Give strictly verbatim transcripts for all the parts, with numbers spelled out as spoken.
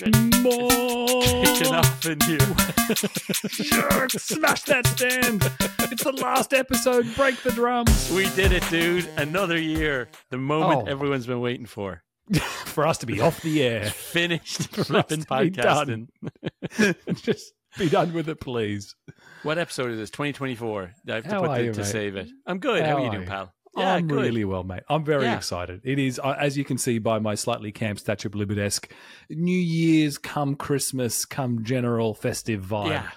Pick it up and you Sure, smash that stand. It's the last episode. Break the drums. We did it, dude. Another year. The moment oh. everyone's been waiting for. For us to be off the air. Finished flipping podcasting. Just be done with it, please. What episode is this? twenty twenty-four. I have How to put the, you, to save it. I'm good. How, How are you doing, pal? Yeah, I'm good. Really well, mate. I'm very yeah. excited. It is, as you can see by my slightly camp Statue of Liberty-esque, New Year's come Christmas come general festive vibe yeah.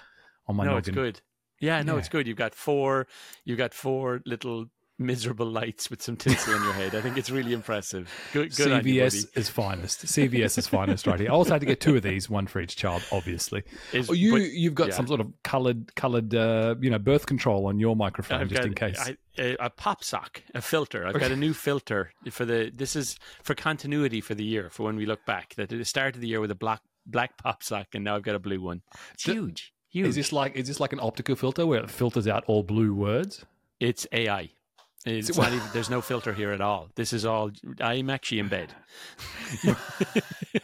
on my No, noggin. It's good. Yeah, no, yeah. it's good. You've got four, you've got four little miserable lights with some tinsel on your head. I think it's really impressive. Good, good C V S is finest. C V S is finest right here. I also had to get two of these, one for each child, obviously. Is, you, but, you've got yeah. some sort of coloured, coloured, uh, you know, birth control on your microphone I've just got, in case. I, a, a pop sock, a filter. I've got a new filter for the. This is for continuity for the year, for when we look back. That it started the year with a black black pop sock, and now I've got a blue one. It's huge, huge. Is this like is this like an optical filter where it filters out all blue words? It's A I. It's not even, there's no filter here at all. This is all. I'm actually in bed.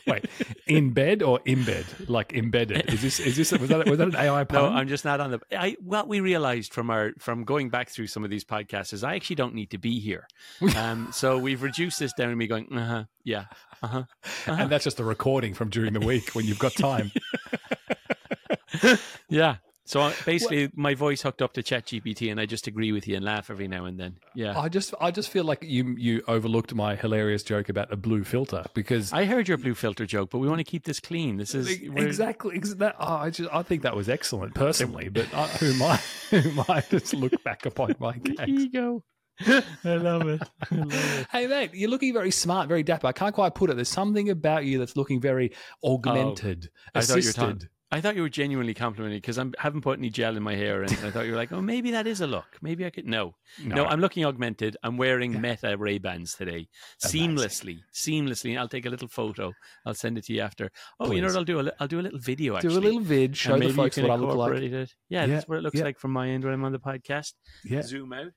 Wait, in bed or in bed? Like embedded? Is this? Is this? Was that? Was that an A I pun? No, I'm just not on the. I what we realized from our from going back through some of these podcasts is I actually don't need to be here. Um, so we've reduced this down to me going, uh huh, yeah, uh huh, uh-huh. And that's just a recording from during the week when you've got time. yeah. So basically, what? my voice hooked up to ChatGPT, and I just agree with you and laugh every now and then. Yeah, I just, I just feel like you, you overlooked my hilarious joke about a blue filter because I heard your blue filter joke, but we want to keep this clean. This is exactly. That, oh, I just, I think that was excellent personally, but I, who am I? Who am I to look back upon my gags? Ego. I love it. I love it. Hey, mate, you're looking very smart, very dapper. I can't quite put it. There's something about you that's looking very augmented, oh, assisted. I thought you were genuinely complimenting because I haven't put any gel in my hair, and I thought you were like, oh, maybe that is a look. Maybe I could. No, no, no I'm looking augmented. I'm wearing yeah. Meta Ray-Bans today. Amazing. Seamlessly, seamlessly. I'll take a little photo. I'll send it to you after. Oh, Please. You know what I'll do? I'll, I'll do a little video, actually. Do a little vid, show the folks what I look like. Yeah, yeah, that's what it looks yeah. like from my end when I'm on the podcast. Yeah. Zoom out.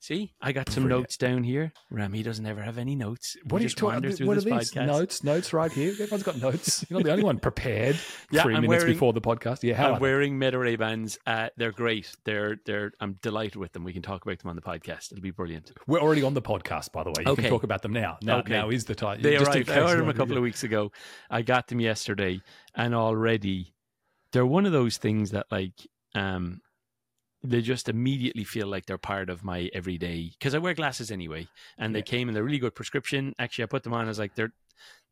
See, I got some Brilliant. notes down here. Rami doesn't ever have any notes. We what are you talking about? What are these podcast. notes? Notes right here. Everyone's got notes. You're not the only one prepared. yeah, three I'm minutes wearing, before the podcast. Yeah, how I'm wearing Meta Ray-Bans. Uh, they're great. They're they're. I'm delighted with them. We can talk about them on the podcast. It'll be brilliant. We're already on the podcast, by the way. You okay. can talk about them now. Now, okay. now is the time. They Just arrived. I ordered them a couple of weeks ago. I got them yesterday, and already they're one of those things that like. Um, They just immediately feel like they're part of my everyday because I wear glasses anyway, and yeah. they came in a really good prescription. Actually, I put them on. I was like, they're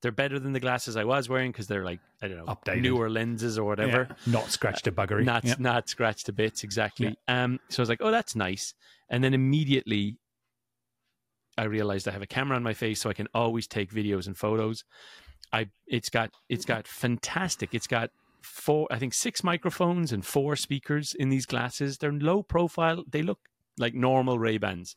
they're better than the glasses I was wearing because they're like I don't know Updated. newer lenses or whatever. Yeah. Not scratched to buggery. Not yeah. not scratched to bits exactly. Yeah. Um, so I was like, oh, that's nice. And then immediately, I realized I have a camera on my face, so I can always take videos and photos. I it's got it's got fantastic. It's got. Four, I think six microphones and four speakers in these glasses. They're low profile. They look like normal Ray-Bans.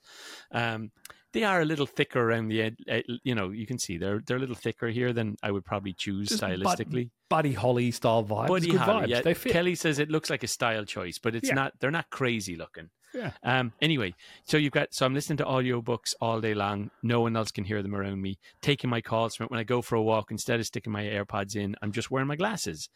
Um, they are a little thicker around the edge. Ed, you know, you can see they're they're a little thicker here than I would probably choose Just stylistically. Bud, Buddy Holly style vibes. Buddy Good Holly. Vibes. Yeah. They fit. Kelly says it looks like a style choice, but it's yeah. not. They're not crazy looking. Yeah. Um, anyway, so you've got, so I'm listening to audiobooks all day long. No one else can hear them around me. Taking my calls from it when I go for a walk, instead of sticking my AirPods in, I'm just wearing my glasses.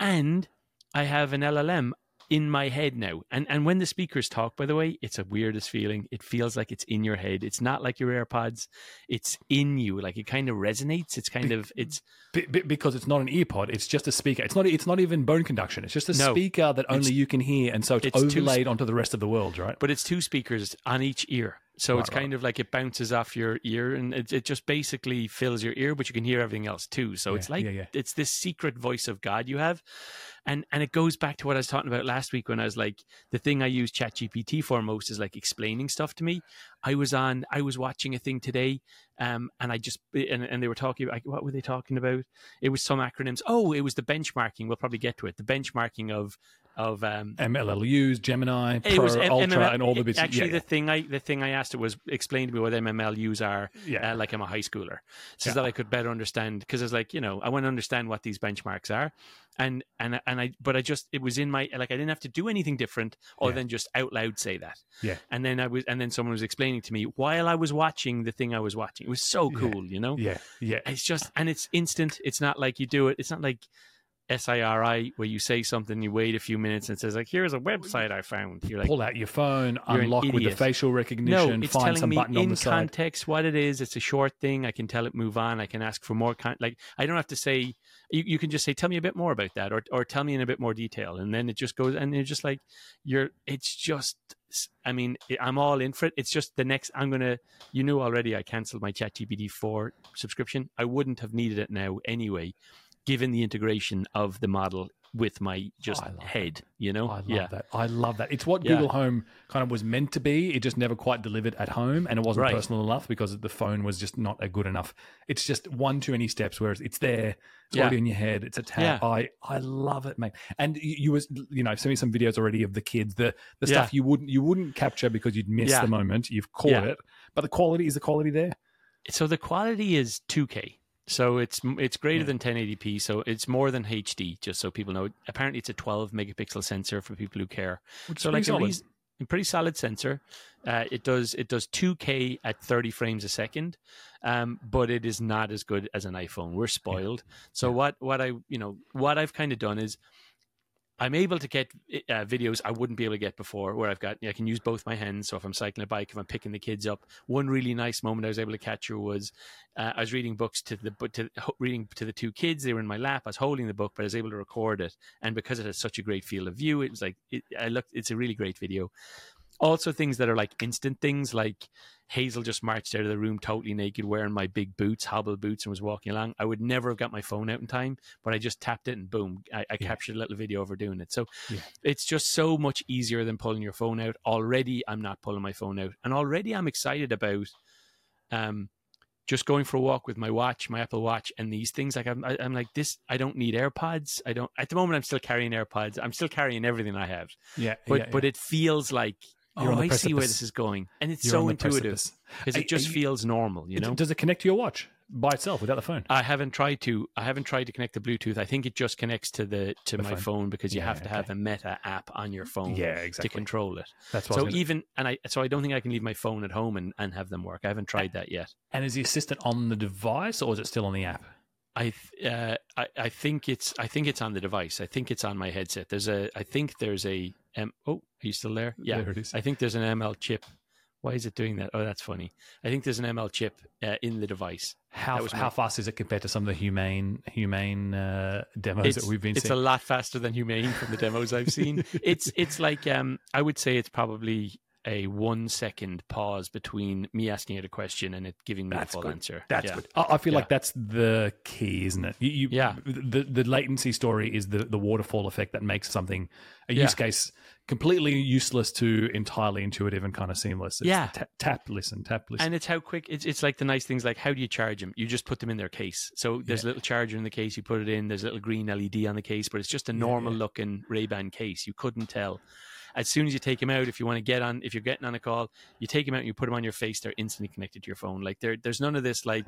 And I have an L L M in my head now. And and when the speakers talk, by the way, it's the weirdest feeling. It feels like it's in your head. It's not like your AirPods. It's in you. Like it kind of resonates. It's kind be, of, it's... Be, be, because it's not an earpod. It's just a speaker. It's not It's not even bone conduction. It's just a no, speaker that only you can hear. And so it's, it's overlaid two, onto the rest of the world, right? But it's two speakers on each ear. So right, it's kind right. of like it bounces off your ear, and it, it just basically fills your ear, but you can hear everything else too. So yeah, it's like yeah, yeah. it's this secret voice of God you have. And and it goes back to what I was talking about last week when I was like, the thing I use ChatGPT for most is like explaining stuff to me. I was on, I was watching a thing today, um, and I just, and, and they were talking, like, what were they talking about? It was some acronyms. Oh, it was the benchmarking. We'll probably get to it. The benchmarking of of um, M L Us, Gemini, Pro, was, M- Ultra, M M L, and all the bits. Actually, yeah, yeah. the thing I the thing I asked it was explain to me what M M L Us are. Yeah. Uh, like I'm a high schooler, so yeah. that I could better understand. Because I was like, you know, I want to understand what these benchmarks are, and and and I, but I just it was in my like I didn't have to do anything different other yeah. than just out loud say that. Yeah. And then I was, and then someone was explaining to me while I was watching the thing I was watching. It was so cool, yeah. you know. Yeah. Yeah. It's just, and it's instant. It's not like you do it. It's not like S I R I, where you say something, you wait a few minutes, and it says, like, here's a website I found. You're like, pull out your phone, unlock with the facial recognition, no, it's find some button on the side. In context, what it is, it's a short thing. I can tell it move on. I can ask for more. Con- like, I don't have to say, you, you can just say, tell me a bit more about that, or or tell me in a bit more detail. And then it just goes, and you're just like, you're, it's just, I mean, I'm all in for it. It's just the next, I'm going to, you knew already I canceled my ChatGPT four subscription. I wouldn't have needed it now anyway, given the integration of the model with my just oh, head, that. you know? I love yeah. that. I love that. It's what yeah. Google Home kind of was meant to be. It just never quite delivered at home, and it wasn't right. personal enough because the phone was just not a good enough. It's just one too many steps, whereas it's there, it's already yeah. in your head, it's a tab. Yeah. I, I love it, mate. And you, you was, you know, I've sent me some videos already of the kids, the the yeah. stuff you wouldn't you wouldn't capture because you'd miss yeah. the moment. You've caught yeah. it. But the quality, is the quality there? So the quality is two K. So it's it's greater yeah. than ten eighty p, so it's more than H D, just so people know. Apparently, it's a twelve megapixel sensor for people who care. Which so like solid. a pretty, a pretty solid sensor. Uh, it does it does two K at thirty frames a second, um, but it is not as good as an iPhone. We're spoiled. Yeah. So yeah. what what I you know what I've kind of done is, I'm able to get uh, videos I wouldn't be able to get before, where I've got, I can use both my hands. So if I'm cycling a bike, if I'm picking the kids up, one really nice moment I was able to capture was uh, I was reading books to the to reading to the two kids. They were in my lap. I was holding the book, but I was able to record it. And because it has such a great field of view, it was like it, I looked. It's a really great video. Also, things that are like instant things, like Hazel just marched out of the room totally naked, wearing my big boots, hobble boots, and was walking along. I would never have got my phone out in time, but I just tapped it and boom, I, I yeah. captured a little video of her doing it. So yeah. it's just so much easier than pulling your phone out. Already, I'm not pulling my phone out. And already I'm excited about um, just going for a walk with my watch, my Apple Watch, and these things. Like I'm, I'm like this, I don't need AirPods. I don't, at the moment, I'm still carrying AirPods. I'm still carrying everything I have. Yeah. But, yeah, yeah. but it feels like, You're oh, I see where this is going. And it's You're so intuitive because it just you, feels normal, you know? Does it connect to your watch by itself without the phone? I haven't tried to. I haven't tried to connect the Bluetooth. I think it just connects to the to the my phone, phone because you yeah, have to okay. have a Meta app on your phone yeah, exactly. to control it. That's what so I was gonna... even and I so I don't think I can leave my phone at home and, and have them work. I haven't tried that yet. And is the assistant on the device or is it still on the app? I, uh, I I think it's I think it's on the device. I think it's on my headset. There's a I think there's a um, oh, are you still there? Yeah, there it is. I think there's an M L chip. Why is it doing that? Oh, that's funny. I think there's an M L chip uh, in the device. How how my... fast is it compared to some of the Humane Humane uh, demos it's, that we've been? It's seeing? It's a lot faster than Humane from the demos I've seen. It's it's like um I would say it's probably a one second pause between me asking it a question and it giving me that's the full good. answer. That's yeah. good. I feel yeah. like that's the key, isn't it? You, you, yeah. The, the latency story is the, the waterfall effect that makes something, a yeah. use case, completely useless to entirely intuitive and kind of seamless. It's yeah. T- tap, listen, tap, listen. And it's how quick, it's, it's like the nice things like how do you charge them? You just put them in their case. So there's yeah. a little charger in the case, you put it in, there's a little green L E D on the case, but it's just a normal yeah, yeah. looking Ray-Ban case. You couldn't tell. As soon as you take them out, if you want to get on, if you're getting on a call, you take them out and you put them on your face. They're instantly connected to your phone. Like there, there's none of this. Like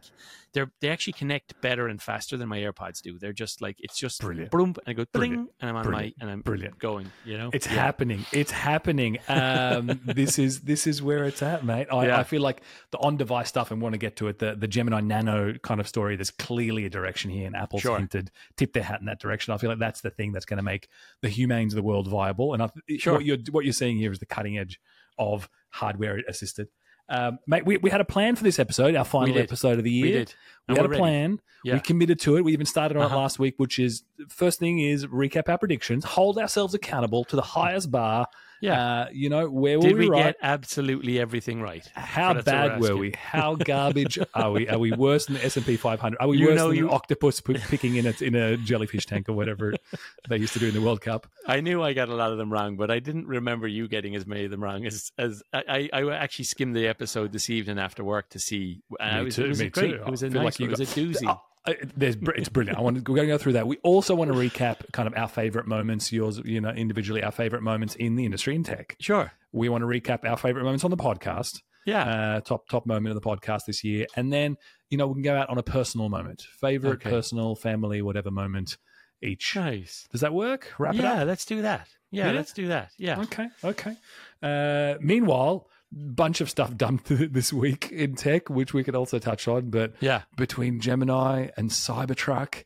they're they actually connect better and faster than my AirPods do. They're just like it's just brilliant. Boom, and I go bling, and I'm on brilliant. my and I'm brilliant. going. You know, it's yeah. happening. It's happening. Um, this is this is where it's at, mate. I, yeah. I feel like the on-device stuff, and want to get to it. The the Gemini Nano kind of story. There's clearly a direction here, and Apple's sure. hinted, tipped their hat in that direction. I feel like that's the thing that's going to make the Humanes of the world viable. And I sure. What you're, what you're seeing here is the cutting edge of hardware assisted. Um, mate, we, we had a plan for this episode, our final episode of the year. We did. We had a plan. Yeah. We committed to it. We even started on uh-huh. it last week, which is first thing is recap our predictions, hold ourselves accountable to the highest bar. Yeah. Uh, you know, where were Did we, we right? get absolutely everything right? How so bad were we? How garbage are we? Are we worse than the S and P five hundred? Are we you worse know, than you... an octopus picking in a, in a jellyfish tank or whatever they used to do in the World Cup? I knew I got a lot of them wrong, but I didn't remember you getting as many of them wrong. As, as I, I actually skimmed the episode this evening after work to see. Uh, me was, too, it was me great. too. It was I a nice like one. Got... It was a doozy. There's, it's brilliant. I want to, we're going to go through that. We also want to recap kind of our favorite moments, yours, you know, individually, our favorite moments in the industry in tech. Sure. We want to recap our favorite moments on the podcast. Yeah. Uh, top top moment of the podcast this year. And then, you know, we can go out on a personal moment. Favorite, okay. personal, family, whatever moment each. Nice. Does that work? Wrap yeah, it up? Yeah, let's do that. Yeah, yeah, let's do that. Yeah. Okay, okay. Uh, meanwhile, bunch of stuff dumped this week in tech, which we could also touch on, but yeah, between Gemini and Cybertruck,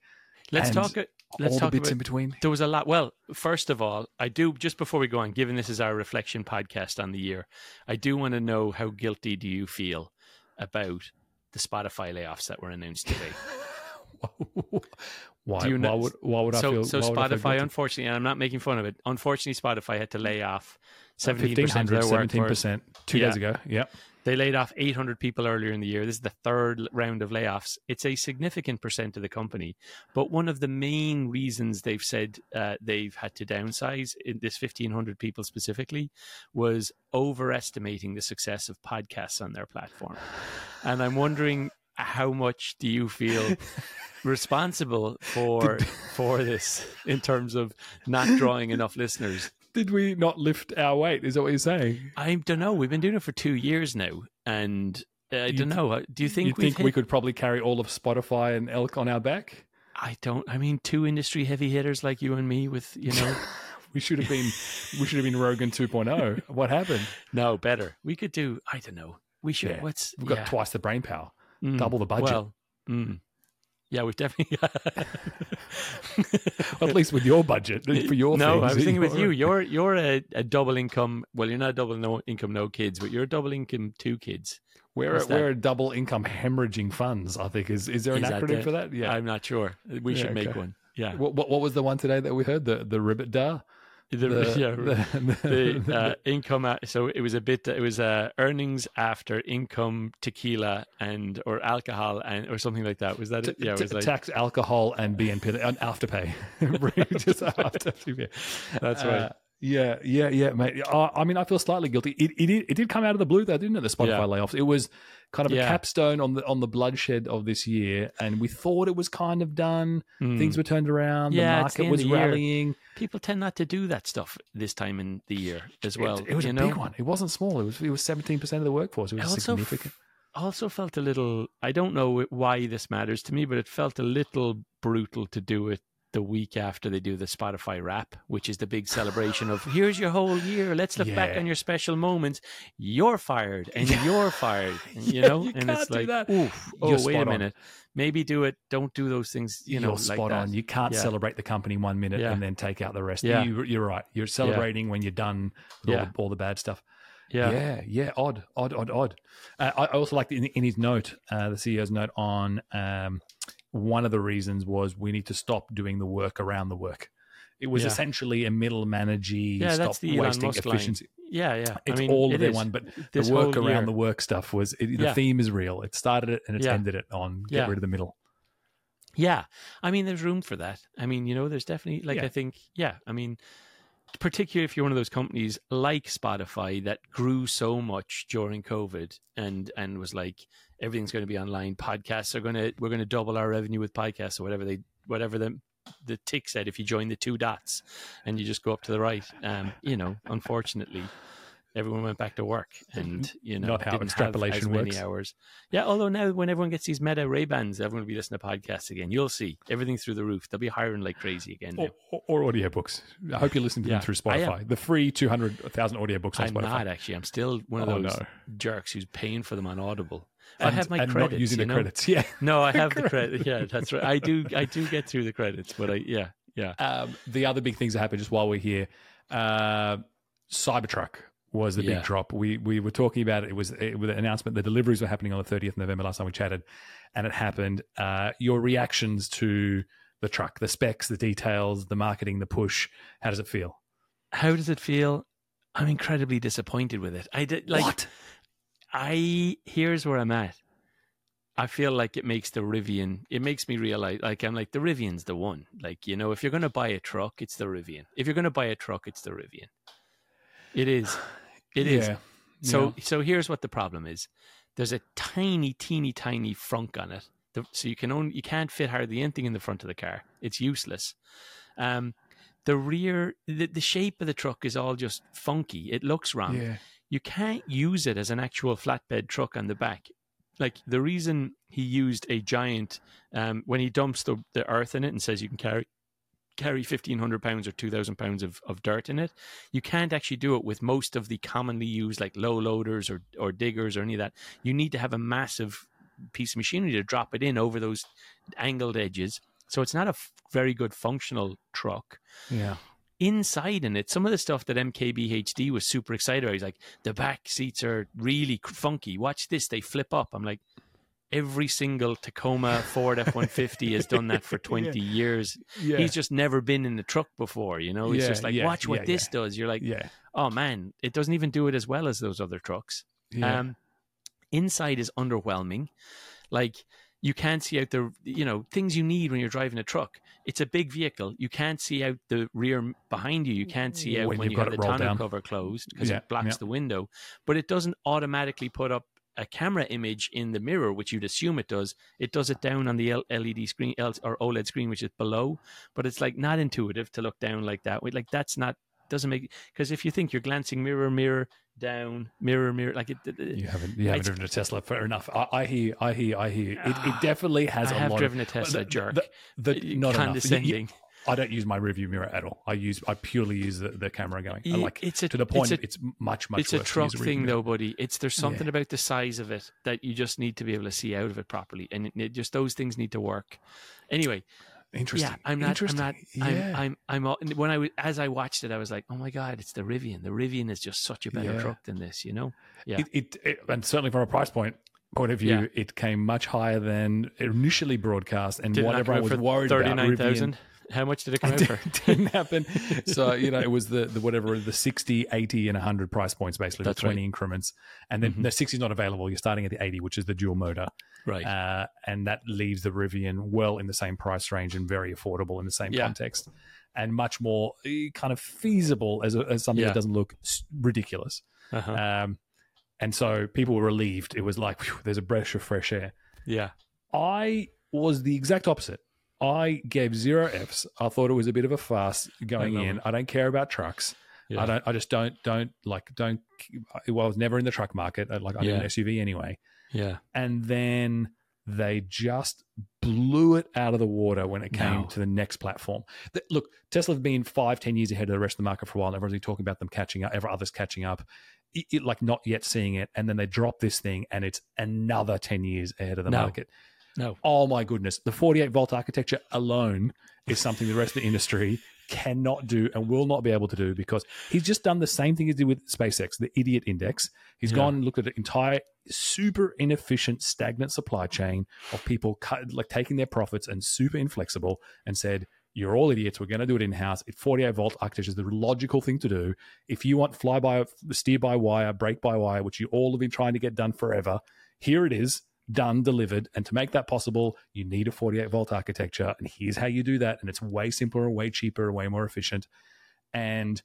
let's and talk. Let's all talk the bits about, in between. There was a lot. Well, first of all, I do just before we go on, given this is our reflection podcast on the year, I do want to know how guilty do you feel about the Spotify layoffs that were announced today? Why? Do you know, why would, why would so, I feel? So Spotify, unfortunately, and I'm not making fun of it. Unfortunately, Spotify had to lay off seventeen percent of their workforce. seventeen percent two yeah. days ago. Yeah, they laid off eight hundred people earlier in the year. This is the third round of layoffs. It's a significant percent of the company, but one of the main reasons they've said uh, they've had to downsize in this fifteen hundred people specifically was overestimating the success of podcasts on their platform. And I'm wondering, how much do you feel responsible for did, for this in terms of not drawing enough listeners? Did we not lift our weight? Is that what you're saying? I don't know. We've been doing it for two years now, and I you, don't know. Do you think, you think hit... we could probably carry all of Spotify and Elk on our back? I don't. I mean, two industry heavy hitters like you and me with, you know... We should have been we should have been Rogan two point oh. What happened? No, better. We could do, I don't know. We should. Yeah. What's, We've got yeah. twice the brain power. Mm, double the budget. Well, mm. Yeah, we've definitely. Well, at least with your budget for your. No, things, I was thinking with you. You're you're a, a double income. Well, you're not a double no income, no kids, but you're a double income, two kids. We're a, we're a double income hemorrhaging funds. I think is is there an is acronym that, for that? Yeah, I'm not sure. We yeah, should make okay. one. Yeah. What, what what was the one today that we heard? The the ribbit da. The, the, yeah, the, the uh, income. So it was a bit. It was uh, earnings after income, tequila and or alcohol and or something like that. Was that it? Yeah, it was like tax, alcohol, and B N P and afterpay. Just afterpay. That's right. Uh, yeah, yeah, yeah, mate. I, I mean, I feel slightly guilty. It, it it did come out of the blue, though, didn't it? The Spotify yeah. layoffs. It was kind of yeah. a capstone on the on the bloodshed of this year, and we thought it was kind of done. Mm. Things were turned around. Yeah, the market the was rallying. Year. People tend not to do that stuff this time in the year as well. It, it was you a know? big one. It wasn't small. It was it was seventeen percent of the workforce. It was also significant. I f- also felt a little. I don't know why this matters to me, but it felt a little brutal to do it the week after they do the Spotify Wrap, which is the big celebration of here's your whole year. Let's look yeah. back on your special moments. You're fired and yeah. you're fired. And, you yeah, know, you and it's like, that. Oof, oh wait a minute. On. Maybe do it. Don't do those things. You know, you're spot like that. on. You can't yeah. celebrate the company one minute yeah. and then take out the rest. Yeah. You, you're right. You're celebrating yeah. when you're done with yeah. all, the, all the bad stuff. Yeah, yeah, yeah. Odd, odd, odd, odd. Uh, I also liked in, in his note, uh, the C E O's note on. Um, One of the reasons was we need to stop doing the work around the work. It was yeah. essentially a middle managey yeah, stop wasting efficiency. Line. Yeah, yeah. It's I mean, all it of their one, but the work around year. the work stuff was it, the yeah. theme is real. It started it and it yeah. ended it on get yeah. rid of the middle. Yeah. I mean, there's room for that. I mean, you know, there's definitely like yeah. I think, yeah, I mean, particularly if you're one of those companies like Spotify that grew so much during COVID and and was like, everything's going to be online. Podcasts are going to, we're going to double our revenue with podcasts or whatever they, whatever the, the tick said, if you join the two dots and you just go up to the right, um, you know, unfortunately everyone went back to work and, you know, not how didn't extrapolation have as many hours. Yeah. Although now when everyone gets these Meta Ray-Bans, everyone will be listening to podcasts again. You'll see everything through the roof. They'll be hiring like crazy again. Or, or, or audiobooks. I hope you're listening to yeah, them through Spotify. The free two hundred thousand audiobooks on I'm Spotify. I'm not actually. I'm still one of oh, those no. jerks who's paying for them on Audible. And, I have my and credits. Not using you know? the credits, yeah. No, I have the credit. Yeah, that's right. I do. I do get through the credits, but I, yeah, yeah. Um, the other big things that happened just while we're here, uh, Cybertruck was the yeah. big drop. We we were talking about it. It was it, with an announcement. The deliveries were happening on the thirtieth of November last time we chatted, and it happened. Uh, your reactions to the truck, the specs, the details, the marketing, the push. How does it feel? How does it feel? I'm incredibly disappointed with it. I did like. What? I here's where I'm at. I feel like it makes the Rivian, it makes me realize, like, I'm like, the Rivian's the one. Like, you know, if you're going to buy a truck, it's the Rivian. If you're going to buy a truck, it's the Rivian. It is. It yeah. is. So, yeah. so here's what the problem is. There's a tiny, teeny, tiny frunk on it The, so you can only, you can't fit hardly anything in the front of the car. It's useless. Um, the rear, the, the shape of the truck is all just funky. It looks wrong. Yeah. You can't use it as an actual flatbed truck on the back. Like, the reason he used a giant, um, when he dumps the, the earth in it and says you can carry carry fifteen hundred pounds or two thousand pounds of, of dirt in it, you can't actually do it with most of the commonly used, like, low loaders or, or diggers or any of that. You need to have a massive piece of machinery to drop it in over those angled edges. So it's not a f- very good functional truck. Yeah. Inside in it, some of the stuff that M K B H D was super excited about, he's like, the back seats are really funky. Watch this, they flip up. I'm like, every single Tacoma Ford F one fifty has done that for twenty yeah. years. Yeah. He's just never been in a truck before, you know? He's yeah, just like, yeah, watch what yeah, this yeah. does. You're like, yeah. oh, man, it doesn't even do it as well as those other trucks. Yeah. Um, inside is underwhelming. Like, you can't see out the, you know, things you need when you're driving a truck. It's a big vehicle. You can't see out the rear behind you. You can't see out when, when you have the tonneau cover closed because yeah. it blocks yeah. the window. But it doesn't automatically put up a camera image in the mirror, which you'd assume it does. It does it down on the L E D screen or OLED screen, which is below, but it's like not intuitive to look down like that. Like, that's not, doesn't make, because if you think you're glancing mirror, mirror, down, mirror, mirror, like it, it you haven't, you haven't driven a Tesla. Fair enough. I, I hear, I hear, I hear. It, it definitely has I a have lot driven of, a Tesla the, jerk. The, the, the, not condescending. Enough. You, you, I don't use my rearview mirror at all. I use I purely use the, the camera going. I like it's a, to the point. It's, a, it's much much. It's worse a truck to use a thing mirror. Though, buddy. It's there's something yeah. about the size of it that you just need to be able to see out of it properly, and it, it just those things need to work. Anyway, interesting. Yeah, I'm not. Interesting. I'm not. I'm. Yeah. I'm. I'm, I'm all, when I was, as I watched it, I was like, oh my god, it's the Rivian. The Rivian is just such a better yeah. truck than this, you know. Yeah. It, it, it and certainly from a price point. point of view, yeah. it came much higher than initially broadcast, and didn't what everyone was worried about. thirty-nine thousand How much did it come out for? It didn't happen. So, you know, it was the, the whatever, the sixty, eighty, and one hundred price points, basically, that's the twenty right. increments. And then mm-hmm. the sixty is not available. You're starting at the eighty, which is the dual motor. Right. Uh, and that leaves the Rivian well in the same price range and very affordable in the same yeah. context, and much more kind of feasible as, a, as something yeah. that doesn't look ridiculous. Uh-huh. Um, and so people were relieved. It was like, whew, there's a breath of fresh air. Yeah. I was the exact opposite. I gave zero Fs. I thought it was a bit of a farce going I in. It. I don't care about trucks. Yeah. I don't. I just don't. Don't like. Don't. Well, I was never in the truck market. I, like I'm yeah. in an S U V anyway. Yeah. And then they just blew it out of the water when it came no. to the next platform. The, look, Tesla have been five, ten years ahead of the rest of the market for a while. And everyone's been talking about them catching up. Ever others catching up. It, it, like not yet seeing it, and then they drop this thing, and it's another ten years ahead of the no. market. No, oh my goodness, the forty-eight volt architecture alone is something the rest of the industry cannot do and will not be able to do, because he's just done the same thing he did with SpaceX, the idiot index. He's yeah. gone and looked at the entire super inefficient, stagnant supply chain of people cut, like taking their profits and super inflexible, and said, you're all idiots. We're going to do it in-house. forty-eight volt architecture is the logical thing to do. If you want fly-by, steer-by-wire, brake-by-wire, which you all have been trying to get done forever, here it is, done, delivered. And to make that possible, you need a forty-eight volt architecture. And here's how you do that. And it's way simpler, way cheaper, way more efficient. And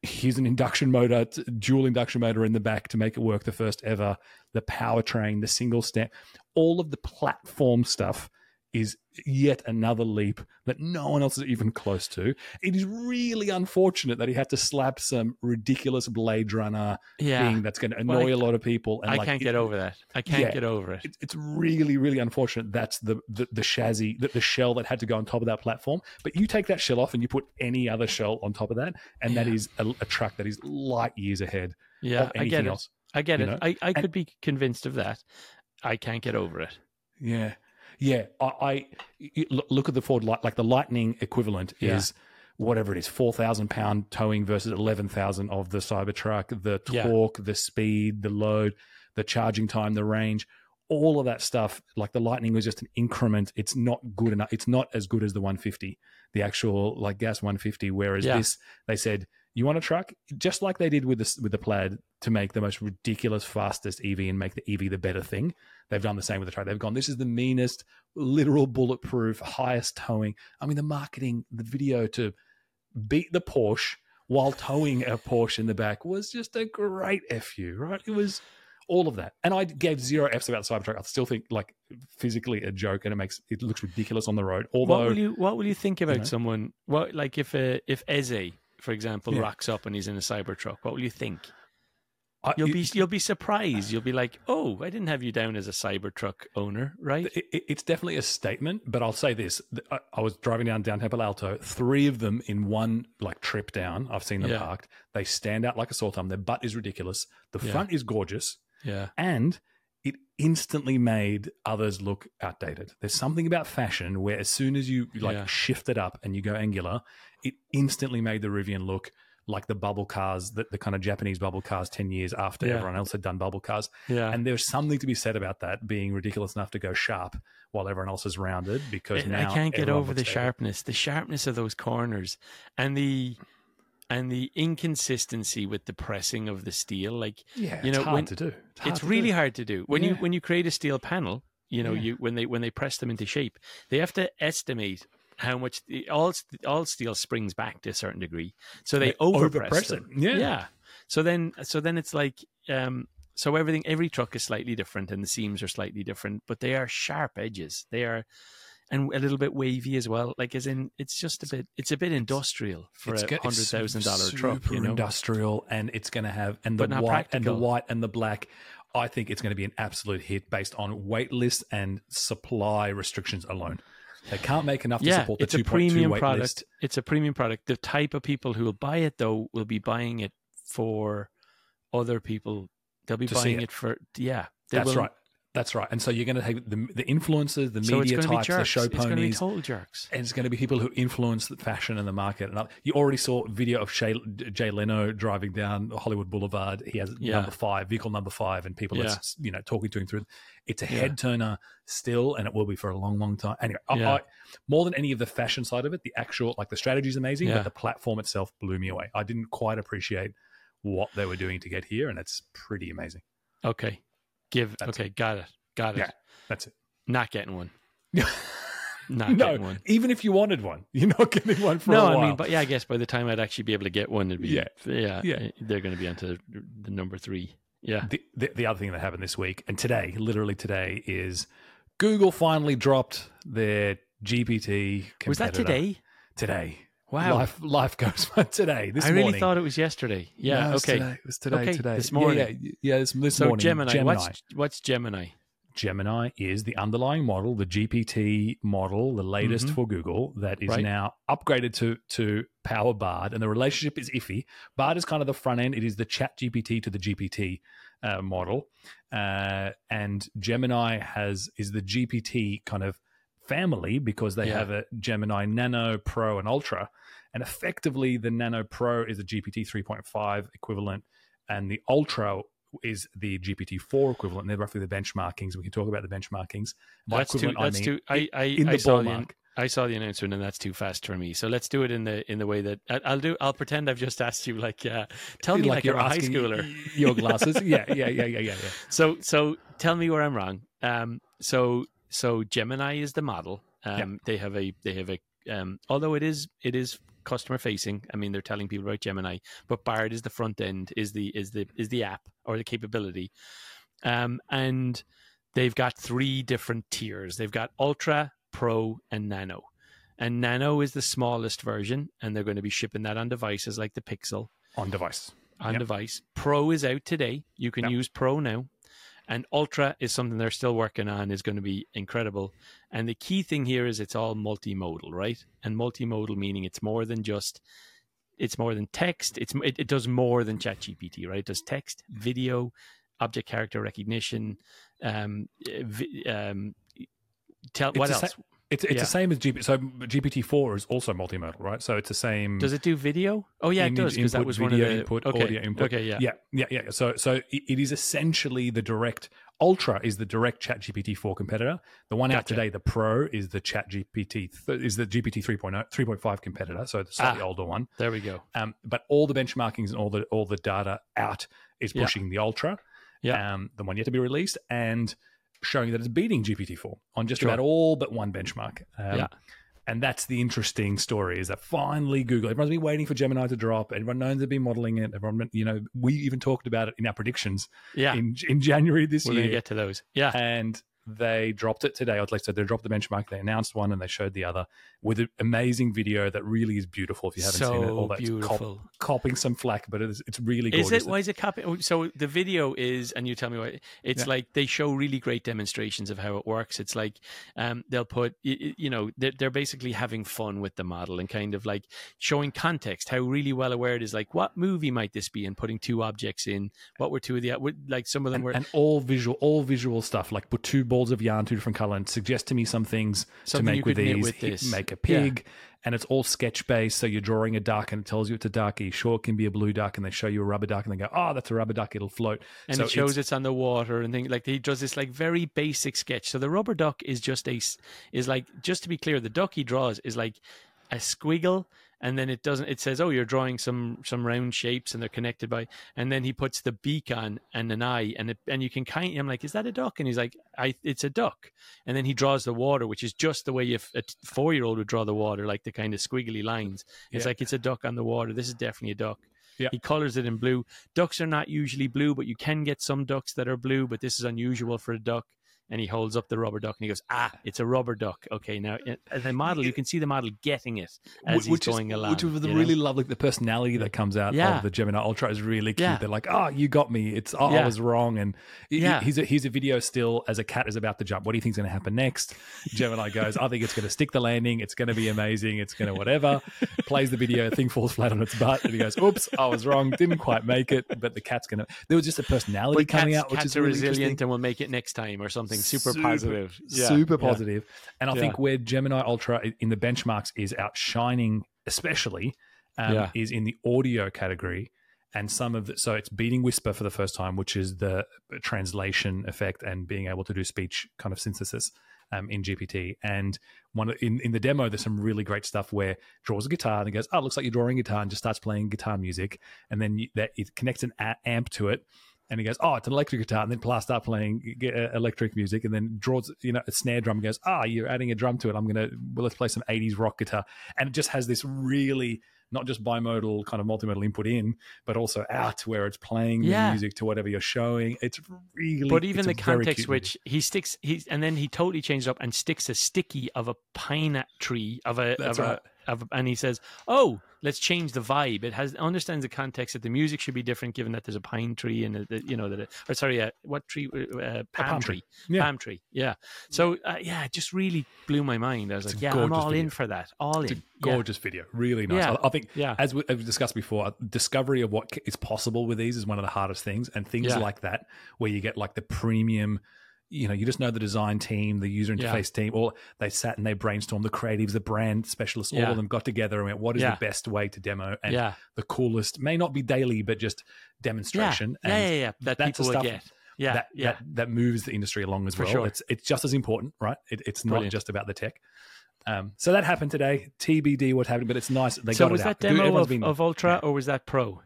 here's an induction motor, dual induction motor in the back to make it work, the first ever, the powertrain, the single stamp, all of the platform stuff is yet another leap that no one else is even close to. It is really unfortunate that he had to slap some ridiculous Blade Runner yeah. thing that's going to annoy well, I, a lot of people. And I like, can't it, get over that. I can't yeah, get over it. it. It's really, really unfortunate that's the, the, the chassis, the, the shell that had to go on top of that platform. But you take that shell off and you put any other shell on top of that, and yeah. that is a, a truck that is light years ahead yeah, of anything I get else. It. I get it. Know? I, I and, could be convinced of that. I can't get over it. Yeah. Yeah, I, I look at the Ford, like the Lightning equivalent yeah. is whatever it is, four thousand pound towing versus eleven thousand of the Cybertruck, the torque, yeah. the speed, the load, the charging time, the range, all of that stuff. Like the Lightning was just an increment. It's not good enough. It's not as good as the one fifty, the actual like gas one fifty, whereas yeah. this, they said, you want a truck? Just like they did with the, with the Plaid to make the most ridiculous, fastest E V and make the E V the better thing. They've done the same with the truck. They've gone, this is the meanest, literal bulletproof, highest towing. I mean, the marketing, the video to beat the Porsche while towing a Porsche in the back was just a great F U, right? It was all of that. And I gave zero Fs about Cybertruck. I still think like physically a joke, and it makes it looks ridiculous on the road. Although, what will you what will you think about you know, someone? What like if uh, if Eze, for example, yeah. racks up and he's in a Cybertruck? What will you think? I, you'll it, be you'll be surprised. You'll be like, oh, I didn't have you down as a Cybertruck owner, right? It, it's definitely a statement, but I'll say this: I, I was driving down downtown Palo Alto. Three of them in one like trip down. I've seen them yeah. parked. They stand out like a sore thumb. Their butt is ridiculous. The yeah. front is gorgeous. Yeah, and it instantly made others look outdated. There's something about fashion where as soon as you like yeah. shift it up and you go angular, it instantly made the Rivian look like the bubble cars, the, the kind of Japanese bubble cars ten years after yeah. everyone else had done bubble cars. Yeah. And there's something to be said about that being ridiculous enough to go sharp while everyone else is rounded, because it, now I can't get over the sharpness, it. the sharpness of those corners and the and the inconsistency with the pressing of the steel. Like, yeah, you know, it's hard when, to do. It's, hard it's to really do. hard to do. When yeah. you when you create a steel panel, you know, yeah. you when they when they press them into shape, they have to estimate how much the, all all steel springs back to a certain degree, so they, they overpress it. Yeah. yeah. So then, so then it's like, um, so everything, every truck is slightly different, and the seams are slightly different, but they are sharp edges. They are, and a little bit wavy as well. Like as in, it's just a bit, it's a bit industrial for it's a hundred thousand dollar truck. Super you know? industrial, and it's going to have and the white practical. and the white and the black. I think it's going to be an absolute hit based on wait lists and supply restrictions alone. They can't make enough to yeah, support the two point two premium product. List. It's a premium product. The type of people who will buy it, though, will be buying it for other people. They'll be to buying it. it for, yeah. They That's will. right. That's right. And so you're going to have the, the influencers, the so media types, the show ponies. It's going to be total jerks. And it's going to be people who influence the fashion and the market. And you already saw a video of Jay, Jay Leno driving down Hollywood Boulevard. He has yeah. number five, vehicle number five, and people yeah. are you know, talking to him through. It's a yeah. head-turner still, and it will be for a long, long time. Anyway, yeah. I, I, more than any of the fashion side of it, the actual, like the strategy is amazing, yeah. but the platform itself blew me away. I didn't quite appreciate what they were doing to get here, and it's pretty amazing. Okay. Give that's okay, it. got it, got it. Yeah, that's it. Not getting one. Not no, getting one. Even if you wanted one, you're not getting one for no, a while. No, I mean, but yeah, I guess by the time I'd actually be able to get one, it'd be yeah, yeah, yeah. they're going to be onto the number three. Yeah. The, the the other thing that happened this week and today, literally today, is Google finally dropped their G P T competitor. Was that today? Today. Wow. Life, life goes by today. This I really morning. thought it was yesterday. Yeah. No, it was okay. Today. It was today. Okay. Today. This morning. Yeah. yeah, yeah this, this so morning. So Gemini. Gemini. What's, what's Gemini? Gemini is the underlying model, the G P T model, the latest mm-hmm. for Google, that is right. now upgraded to to power Bard, and the relationship is iffy. Bard is kind of the front end. It is the ChatGPT to the G P T uh, model, uh, and Gemini has is the G P T kind of family, because they yeah. have a Gemini Nano, Pro, and Ultra. And effectively, the Nano Pro is a G P T three point five equivalent, and the Ultra is the G P T four equivalent. They're roughly the benchmarkings. We can talk about the benchmarkings. By that's too. That's I mean, too. I I, in the I saw the, I saw the announcement, and that's too fast for me. So let's do it in the in the way that I'll do. I'll pretend I've just asked you. Like, uh, tell me like, like you're, you're a high schooler. Your glasses. yeah, yeah, yeah, yeah, yeah. So so tell me where I'm wrong. Um. So so Gemini is the model. Um. Yep. They have a they have a um. Although it is it is. customer facing. I mean, they're telling people about Gemini, but Bard is the front end, is the is the is the app or the capability. Um, and they've got three different tiers. They've got Ultra, Pro, and Nano. And Nano is the smallest version, and they're going to be shipping that on devices like the Pixel. On device. On yep. device. Pro is out today. You can yep. use Pro now. And Ultra is something they're still working on, is going to be incredible. And the key thing here is it's all multimodal, right? And multimodal meaning it's more than just, it's more than text. It's It, it does more than ChatGPT, right? It does text, video, object character recognition. Um, um, tell What else? Sa- it's it's yeah. the same as G P T. So G P T four is also multimodal, right? So it's the same. Does it do video? Oh yeah, it does, because that was one of the input, okay. audio input. Okay, yeah, yeah, yeah, yeah. So so it is essentially the direct Ultra is the direct ChatGPT four competitor. The one gotcha. out today, the Pro, is the ChatGPT is the G P T three point oh, three point five competitor. So the slightly ah, older one. There we go. Um, but all the benchmarkings and all the all the data out is pushing yeah. the Ultra, yeah, um, the one yet to be released, and showing that it's beating G P T four on just sure. about all but one benchmark. Um, yeah. And that's the interesting story, is that finally Google, everyone's been waiting for Gemini to drop. Everyone knows they've been modeling it. Everyone, you know, we even talked about it in our predictions yeah. in, in January this We're year. We're going to get to those. Yeah. And they dropped it today. Or like I said, they dropped the benchmark. They announced one and they showed the other with an amazing video that really is beautiful. If you haven't so seen it, all that's beautiful. Cop, copping some flack, but it's, it's really gorgeous. Is it? Why is it copying? So the video is, and you tell me why, it's yeah. like they show really great demonstrations of how it works. It's like um, they'll put, you, you know, they're, they're basically having fun with the model and kind of like showing context, how really well aware it is. Like, what movie might this be? And putting two objects in. What were two of the, like some of them and, were. And all visual, all visual stuff, like put two balls of yarn, two different color, and suggest to me some things something to make with these, with this. Make a pig, yeah. and it's all sketch based. So you're drawing a duck, and it tells you it's a ducky. Sure, it can be a blue duck, and they show you a rubber duck, and they go, "Oh, that's a rubber duck. It'll float." And so it shows it's, it's on the water, and things like he does this like very basic sketch. So the rubber duck is just a is like just to be clear, the duck he draws is like a squiggle. And then it doesn't, it says, oh, you're drawing some, some round shapes and they're connected by, and then he puts the beak on and an eye and it, and you can kind of, I'm like, is that a duck? And he's like, I, it's a duck. And then he draws the water, which is just the way if a four-year-old would draw the water, like the kind of squiggly lines. It's yeah. like, it's a duck on the water. This is definitely a duck. Yeah. He colors it in blue. Ducks are not usually blue, but you can get some ducks that are blue, but this is unusual for a duck. And he holds up the rubber duck and he goes, ah, it's a rubber duck. Okay, now as a model, you can see the model getting it as which he's going is, along. Which was really you know? lovely. The personality that comes out yeah. of the Gemini Ultra is really cute. Yeah. They're like, oh, you got me. It's oh, yeah. I was wrong. And yeah. here's, a, here's a video still as a cat is about to jump. What do you think is going to happen next? Gemini goes, I think it's going to stick the landing. It's going to be amazing. It's going to whatever. Plays the video. Thing falls flat on its butt. And he goes, oops, I was wrong. Didn't quite make it. But the cat's going to. There was just a personality but coming cats, out, which cats is really resilient interesting. And we'll make it next time or something. Super, super positive. Yeah. Super positive. Yeah. And I yeah. think where Gemini Ultra in the benchmarks is outshining, especially, um, yeah. is in the audio category. And some of the, so it's beating Whisper for the first time, which is the translation effect and being able to do speech kind of synthesis um, in G P T. And one in, in the demo, there's some really great stuff where it draws a guitar and it goes, oh, it looks like you're drawing a guitar and just starts playing guitar music. And then you, that it connects an amp to it. And he goes, oh, it's an electric guitar. And then Pla starts playing electric music and then draws, you know, a snare drum and goes, ah, oh, you're adding a drum to it. I'm going to, well, let's play some eighties rock guitar. And it just has this really, not just bimodal kind of multimodal input in, but also out where it's playing yeah. the music to whatever you're showing. It's really, but even the context which movie. he sticks, he's, and then he totally changed up and sticks a sticky of a pine tree of a, That's of right. a, Of, and he says, oh, let's change the vibe. It has understands the context that the music should be different given that there's a pine tree and, a, you know, that. It, or sorry, a, what tree? Uh, palm, palm tree. tree. Yeah. Palm tree, yeah. So, uh, yeah, it just really blew my mind. I was it's like, yeah, I'm all video. in for that. All it's in. A gorgeous yeah. video. Really nice. Yeah. I, I think, yeah. as, we, as we discussed before, discovery of what is possible with these is one of the hardest things. And things yeah. like that where you get like the premium, you know, you just know the design team, the user interface yeah. team, all they sat and they brainstormed, the creatives, the brand specialists, yeah. all of them got together and went, what is yeah. the best way to demo? And yeah. the coolest, may not be daily, but just demonstration. Yeah, and yeah, yeah, yeah. That that's people the stuff get. Yeah, that, yeah. That, that moves the industry along as For well. Sure. It's it's just as important, right? It, it's Brilliant. not just about the tech. Um, so that happened today. T B D what happened, but it's nice. They so got was it that out. demo of, been, of Ultra yeah. or was that Pro?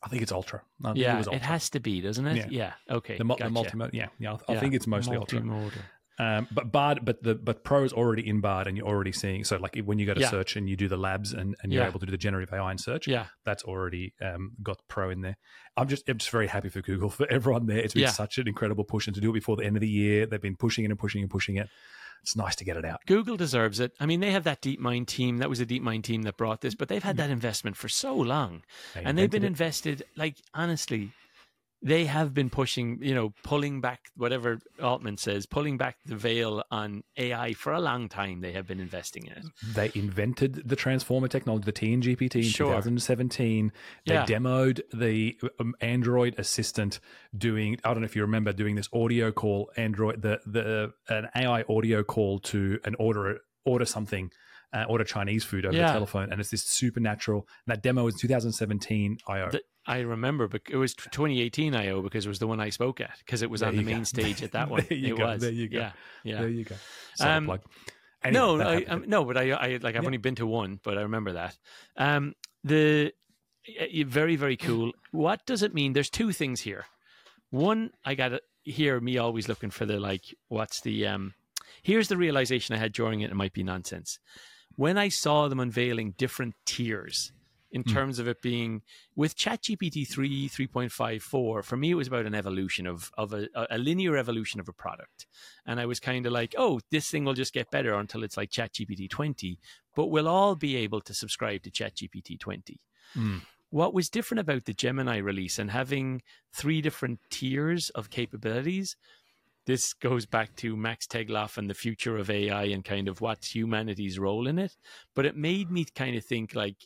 I think it's Ultra. I yeah, it, was Ultra. It has to be, doesn't it? Yeah. yeah. Okay. The, mo- gotcha. the multimodal. Yeah. Yeah. I, th- yeah. I think it's mostly multimodal. Ultra. Um, but Bard, but the but Pro is already in Bard, and you're already seeing. So like when you go to yeah. search and you do the labs, and, and you're yeah. able to do the generative A I in search. Yeah. That's already um, got Pro in there. I'm just I'm just very happy for Google for everyone there. It's been yeah. such an incredible push, and to do it before the end of the year, they've been pushing it and pushing and pushing it. It's nice to get it out. Google deserves it. I mean, they have that DeepMind team. That was a DeepMind team that brought this, but they've had that investment for so long. They and they've been it. invested, like, honestly, they have been pushing, you know, pulling back, whatever Altman says, pulling back the veil on A I for a long time. They have been investing in it. They invented the transformer technology, the T N G P T in sure. two thousand seventeen. They yeah. demoed the um, Android assistant doing, I don't know if you remember, doing this audio call, Android, the the an A I audio call to an order, order something. Uh, order Chinese food over yeah. the telephone, and it's this supernatural. And that demo was twenty seventeen I O. The, I remember, but it was twenty eighteen I O because it was the one I spoke at because it was there on the main go. stage at that one. there you it go. was. There you go. Yeah. yeah. There you go. Um, plug. Anyway, no, I, um, no, but I, I like I've yeah. only been to one, but I remember that. Um, the uh, very, very cool. What does it mean? There's two things here. One, I got to hear me always looking for the like. What's the? Um, here's the realization I had during it. It might be nonsense. when I saw them unveiling different tiers in mm. terms of it being with ChatGPT three, three point five, four, for me, it was about an evolution of, of a, a linear evolution of a product. And I was kind of like, oh, this thing will just get better until it's like ChatGPT twenty, but we'll all be able to subscribe to ChatGPT twenty. Mm. What was different about the Gemini release and having three different tiers of capabilities, this goes back to Max Teglaff and the future of A I and kind of what's humanity's role in it. But it made me kind of think like,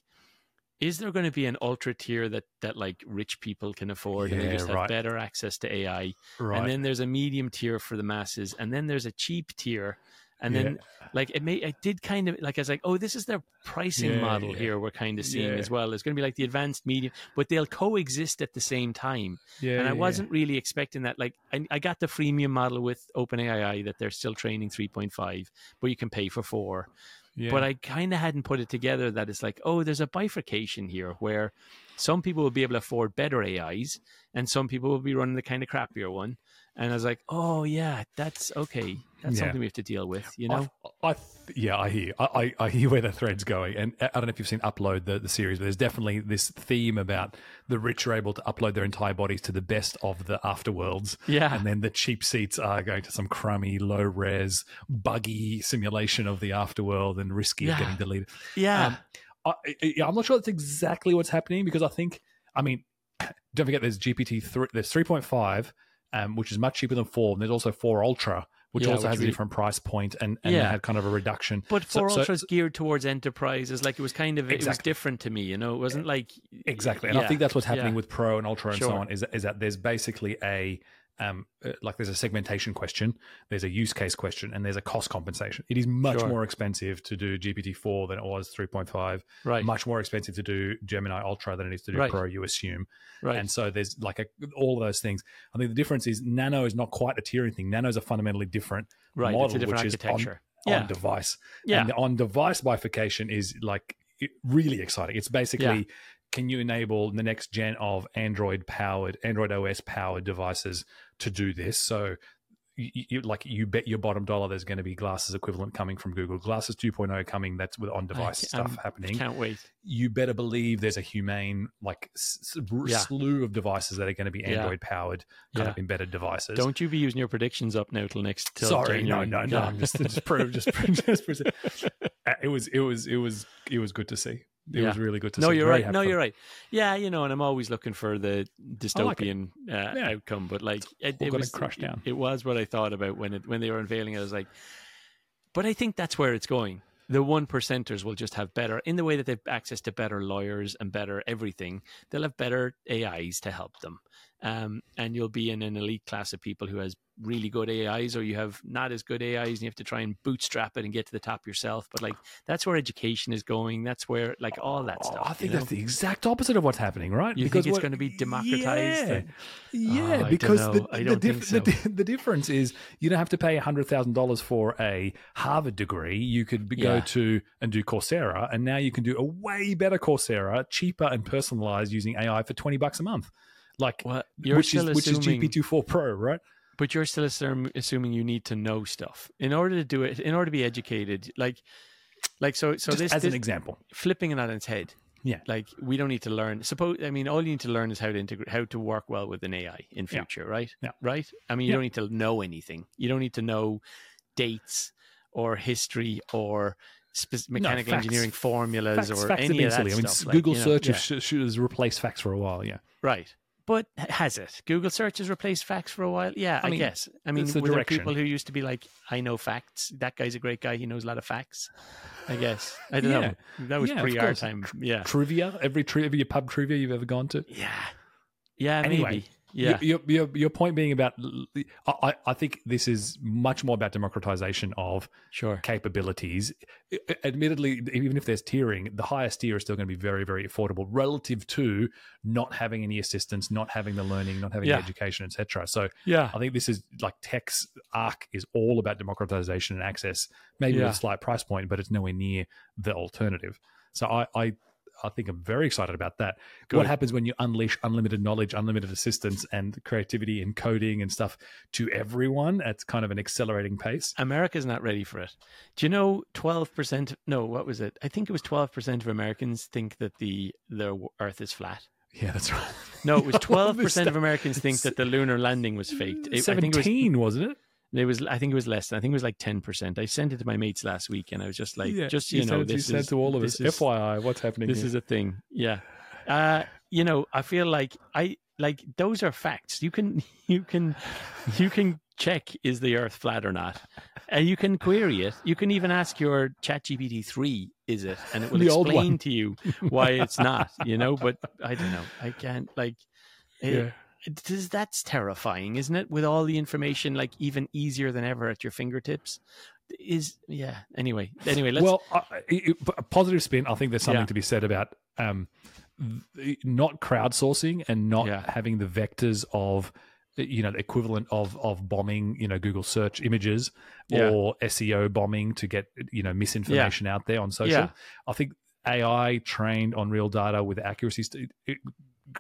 is there going to be an ultra tier that, that like rich people can afford yeah, and they just have right. better access to A I? Right. And then there's a medium tier for the masses. And then there's a cheap tier. And yeah. then like it may, I did kind of like, I was like, oh, this is their pricing yeah, model yeah. here. We're kind of seeing yeah. as well. It's going to be like the advanced medium, but they'll coexist at the same time. Yeah, and I yeah. wasn't really expecting that. Like I, I got the freemium model with OpenAI that they're still training three point five, but you can pay for four. Yeah. But I kind of hadn't put it together that it's like, oh, there's a bifurcation here where some people will be able to afford better A Is and some people will be running the kind of crappier one. And I was like, oh, yeah, that's okay. That's yeah. something we have to deal with, you know? I, I, yeah, I hear. I, I hear where the thread's going. And I don't know if you've seen Upload, the, the series, but there's definitely this theme about the rich are able to upload their entire bodies to the best of the afterworlds. Yeah. And then the cheap seats are going to some crummy, low-res, buggy simulation of the afterworld and risky yeah. of getting deleted. Yeah. Um, I, I'm not sure that's exactly what's happening because I think, I mean, don't forget there's G P T three, there's three point five, um, which is much cheaper than four, and there's also four Ultra, Which yeah, also which has we, a different price point and, and yeah. had kind of a reduction. But four so, Ultra's so, geared towards enterprises. Like it was kind of, exactly. it was different to me, you know, it wasn't like. Exactly. And yeah, I think that's what's happening yeah. with Pro and Ultra and sure. so on is, is that there's basically a, um, like there's a segmentation question, there's a use case question, and there's a cost compensation. It is much sure. more expensive to do G P T four than it was three point five. Right. Much more expensive to do Gemini Ultra than it is to do right. Pro, you assume. Right. And so there's like a, all of those things. I think the difference is Nano is not quite a tiering thing. Nano is a fundamentally different right. model, different which architecture. is on, yeah. on device. Yeah. And the on device bifurcation is like really exciting. It's basically. Yeah. Can you enable the next gen of Android-powered, Android O S-powered devices to do this? So, you, you, like, you bet your bottom dollar there's going to be glasses equivalent coming from Google. Glasses two point oh coming, that's with on-device I, stuff I'm, happening. Can't wait. You better believe there's a Humane, like, s- yeah. slew of devices that are going to be Android-powered yeah. kind yeah. of embedded devices. Don't you be using your predictions up now till next till Sorry, January. no, no, no. no. I'm just, just prove, just prove, just prove. It was, it was, it was, it was good to see. It yeah. was really good to no, see. No, you're Very right. Helpful. No, you're right. Yeah, you know, and I'm always looking for the dystopian like uh, yeah. outcome, but like it, it was crushed down. It, it was what I thought about when it when they were unveiling it. I was like, but I think that's where it's going. The one percenters will just have better, in the way that they've access to better lawyers and better everything. They'll have better A Is to help them, um, and you'll be in an elite class of people who has really good A Is, or you have not as good A Is and you have to try and bootstrap it and get to the top yourself. But like, that's where education is going. That's where like all that stuff. Oh, I think that's know? the exact opposite of what's happening, right? You because think it's what, going to be democratized? Yeah, and, yeah oh, because the, the, dif- so. the, the difference is you don't have to pay one hundred thousand dollars for a Harvard degree. You could go yeah. to and do Coursera, and now you can do a way better Coursera, cheaper and personalized using A I for twenty bucks a month. Like, well, you're which, is, which is G P T four Pro, right? But you're still assuming you need to know stuff in order to do it, in order to be educated. Like, like so, so Just this as an this, example, flipping it on its head. Yeah, like we don't need to learn. Suppose I mean, all you need to learn is how to integrate, how to work well with an A I in future, yeah. right? Yeah. Right. I mean, you yeah. don't need to know anything. You don't need to know dates or history or spe- mechanical no, engineering formulas facts, or facts any of that silly. stuff. I mean, like, Google you know, search yeah. should, should replace facts for a while. Yeah. Right. But has it? Google search has replaced facts for a while. Yeah, I, I mean, guess. I mean, were there people who used to be like, I know facts. That guy's a great guy. He knows a lot of facts. I guess. I don't yeah. know. That was yeah, pre our time. Yeah. Trivia. Every trivia, pub trivia you've ever gone to. Yeah. Yeah, anyway, maybe. Yeah. Your, your, your point being about, I, I think this is much more about democratization of sure. capabilities. Admittedly, even if there's tiering, the highest tier is still going to be very, very affordable relative to not having any assistance, not having the learning, not having yeah. the education, et cetera. So yeah. I think this is like tech's arc is all about democratization and access, maybe yeah. with a slight price point, but it's nowhere near the alternative. So I, I I think I'm very excited about that. Good. What happens when you unleash unlimited knowledge, unlimited assistance, and creativity and coding and stuff to everyone at kind of an accelerating pace? America's not ready for it. Do you know twelve percent? No, what was it? I think it was twelve percent of Americans think that the the Earth is flat. Yeah, that's right. No, it was twelve percent of Americans think that the lunar landing was faked. It, seventeen, I think it was, wasn't it? It was, I think it was less than, I think it was like ten percent. I sent it to my mates last week and I was just like, yeah, just, you, you know, said, this you is, said to all of us, is, F Y I, what's happening This here? Is a thing. Yeah. Uh, you know, I feel like I, like those are facts. You can, you can, you can check, is the Earth flat or not? And you can query it. You can even ask your ChatGPT three, is it? And it will explain to you why it's not, you know, but I don't know. I can't like, it, yeah. That's terrifying, isn't it? With all the information, like even easier than ever at your fingertips. Is yeah. Anyway, anyway. Let's... Well, uh, it, a positive spin. I think there's something yeah. to be said about um, not crowdsourcing and not yeah. having the vectors of, you know, the equivalent of of bombing, you know, Google search images yeah. or S E O bombing to get, you know, misinformation yeah. out there on social. Yeah. I think A I trained on real data with accuracy. St- it,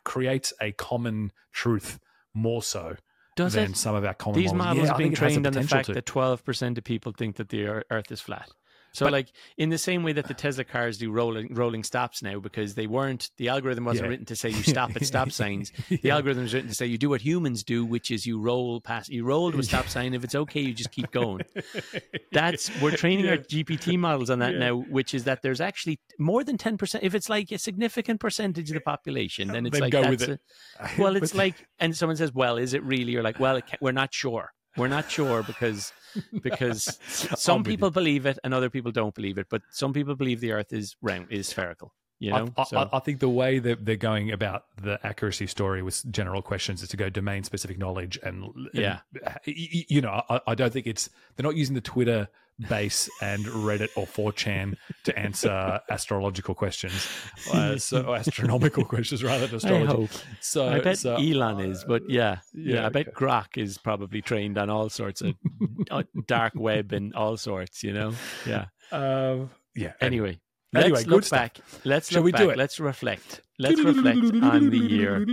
creates a common truth more so Does than it? Some of our common These models. These models yeah, are being trained the on the fact to. that twelve percent of people think that the Earth is flat. So but, like in the same way that the Tesla cars do rolling rolling stops now because they weren't, the algorithm wasn't yeah. written to say you stop at stop signs. The yeah. algorithm was written to say you do what humans do, which is you roll past, you roll to a stop sign. If it's okay, you just keep going. That's, we're training yeah. our G P T models on that yeah. now, which is that there's actually more than ten percent. If it's like a significant percentage of the population, then it's then like, go that's with it. A, well, it's like, and someone says, well, is it really? You're like, well, it can, we're not sure. We're not sure because because some people it. believe it and other people don't believe it, but some people believe the Earth is round, is spherical. You know, I, so. I, I think the way that they're going about the accuracy story with general questions is to go domain specific knowledge, and, and yeah, you know, I, I don't think it's they're not using the Twitter base and Reddit or four chan to answer astrological questions, uh, so astronomical questions rather than astrology. I hope. So I bet so, Elon uh, is, but yeah, yeah, yeah I bet okay. Grok is probably trained on all sorts of dark web and all sorts. You know, yeah, um, yeah. Anyway. Let's anyway, look back. Stuff. Let's Shall look we back. Do it? Let's reflect. Let's reflect on the year.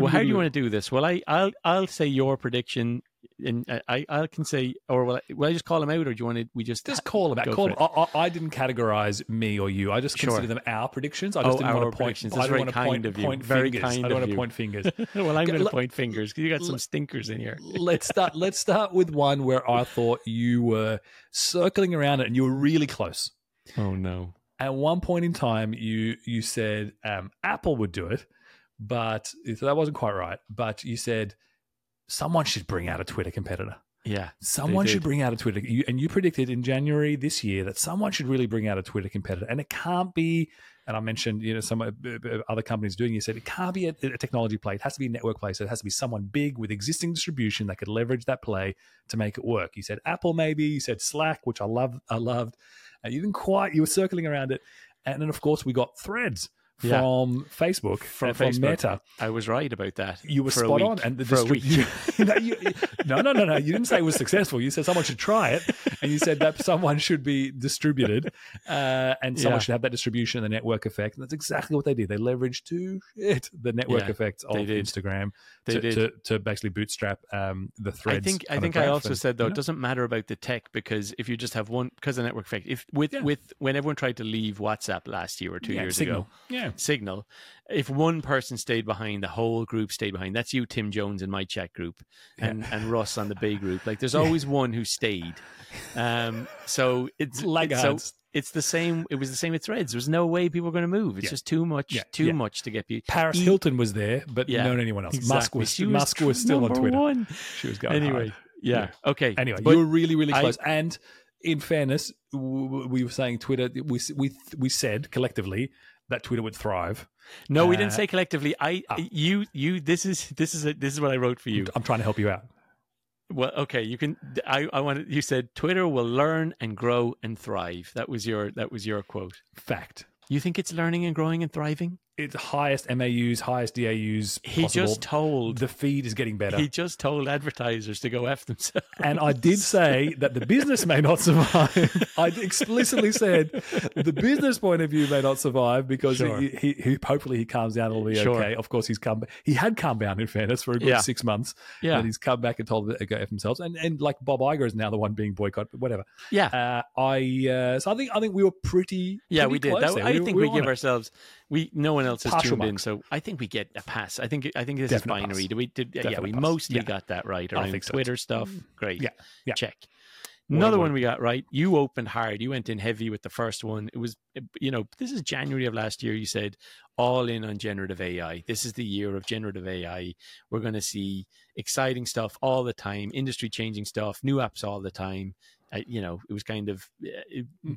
Well, how do you want to do this? Well, I, I'll I'll say your prediction, and I I can say, or will I, will I just call them out, or do you want to? We just just call them out. Call them. I, I didn't categorize me or you. I just sure. consider them our predictions. I just oh, didn't want to point. I didn't want to point, point very fingers. Kind I don't want to point fingers. Well, I'm going to point fingers because you got some stinkers in here. let's start. Let's start with one where I thought you were circling around it, and you were really close. Oh no. At one point in time, you you said um, Apple would do it, but so that wasn't quite right. But you said someone should bring out a Twitter competitor. Yeah, someone should bring out a Twitter. You, and you predicted in January this year that someone should really bring out a Twitter competitor, and it can't be. And I mentioned, you know, some other companies doing. You said it can't be a, a technology play; it has to be a network play. So it has to be someone big with existing distribution that could leverage that play to make it work. You said Apple, maybe. You said Slack, which I love. I loved. And you didn't quite. You were circling around it, and then of course we got Threads from yeah. Facebook from, from Facebook. Meta. I was right about that. You were for spot on, and the for distri- a week. you, you, no, no, no, no. You didn't say it was successful. You said someone should try it, and you said that someone should be distributed, uh, and someone yeah. should have that distribution and the network effect. And that's exactly what they did. They leveraged to shit the network yeah, effect of Instagram to, to, to basically bootstrap um, the Threads. I think I think I also and, said though, you know? It doesn't matter about the tech because if you just have one, because of the network effect. If with yeah. with when everyone tried to leave WhatsApp last year or two yeah, years Signal. ago, yeah. Signal. If one person stayed behind, the whole group stayed behind. That's you, Tim Jones, in my chat group, and yeah. and Russ on the Bay group. Like, there's always yeah. one who stayed. Um, so it's like so it's the same. It was the same with Threads. There was no way people were going to move. It's yeah. just too much, yeah. too yeah. much to get people. Paris Hilton was there, but yeah. not anyone else. Exactly. Musk was, she Musk was, was still on Twitter. One. She was going anyway. Hard. Yeah. yeah. Okay. Anyway, but you were really, really close. I, and in fairness, we were saying Twitter. We we we said collectively. That Twitter would thrive. No, we uh, didn't say collectively. I, uh, you, you. This is this is a, this is what I wrote for you. I'm trying to help you out. Well, okay, you can. I, I wanted. You said Twitter will learn and grow and thrive. That was your that was your quote. Fact. You think it's learning and growing and thriving? It's highest M A Us, highest D A Us possible. He just told... The feed is getting better. He just told advertisers to go F themselves. And I did say that the business may not survive. I explicitly said the business point of view may not survive because sure. he, he, he hopefully he calms down and it'll be sure. okay. Of course, he's come. He had calmed down, in fairness, for a good yeah. six months. Yeah. And he's come back and told them to go F themselves. And, and like Bob Iger is now the one being boycotted, but whatever. Yeah. Uh, I uh, So I think I think we were pretty Yeah, pretty we did. That, I we, think we, we, we give it. ourselves... We No one else has tuned mark. in, so I think we get a pass. I think I think this Definite is binary. Pass. Did we? Did, yeah, we pass. mostly yeah. got that right around I think so. Twitter stuff. Great. Yeah. yeah. Check. Another Word. one we got right. You opened hard. You went in heavy with the first one. It was, you know, this is January of last year. You said all in on generative A I. This is the year of generative A I. We're going to see exciting stuff all the time, industry-changing stuff, new apps all the time. Uh, you know, it was kind of uh,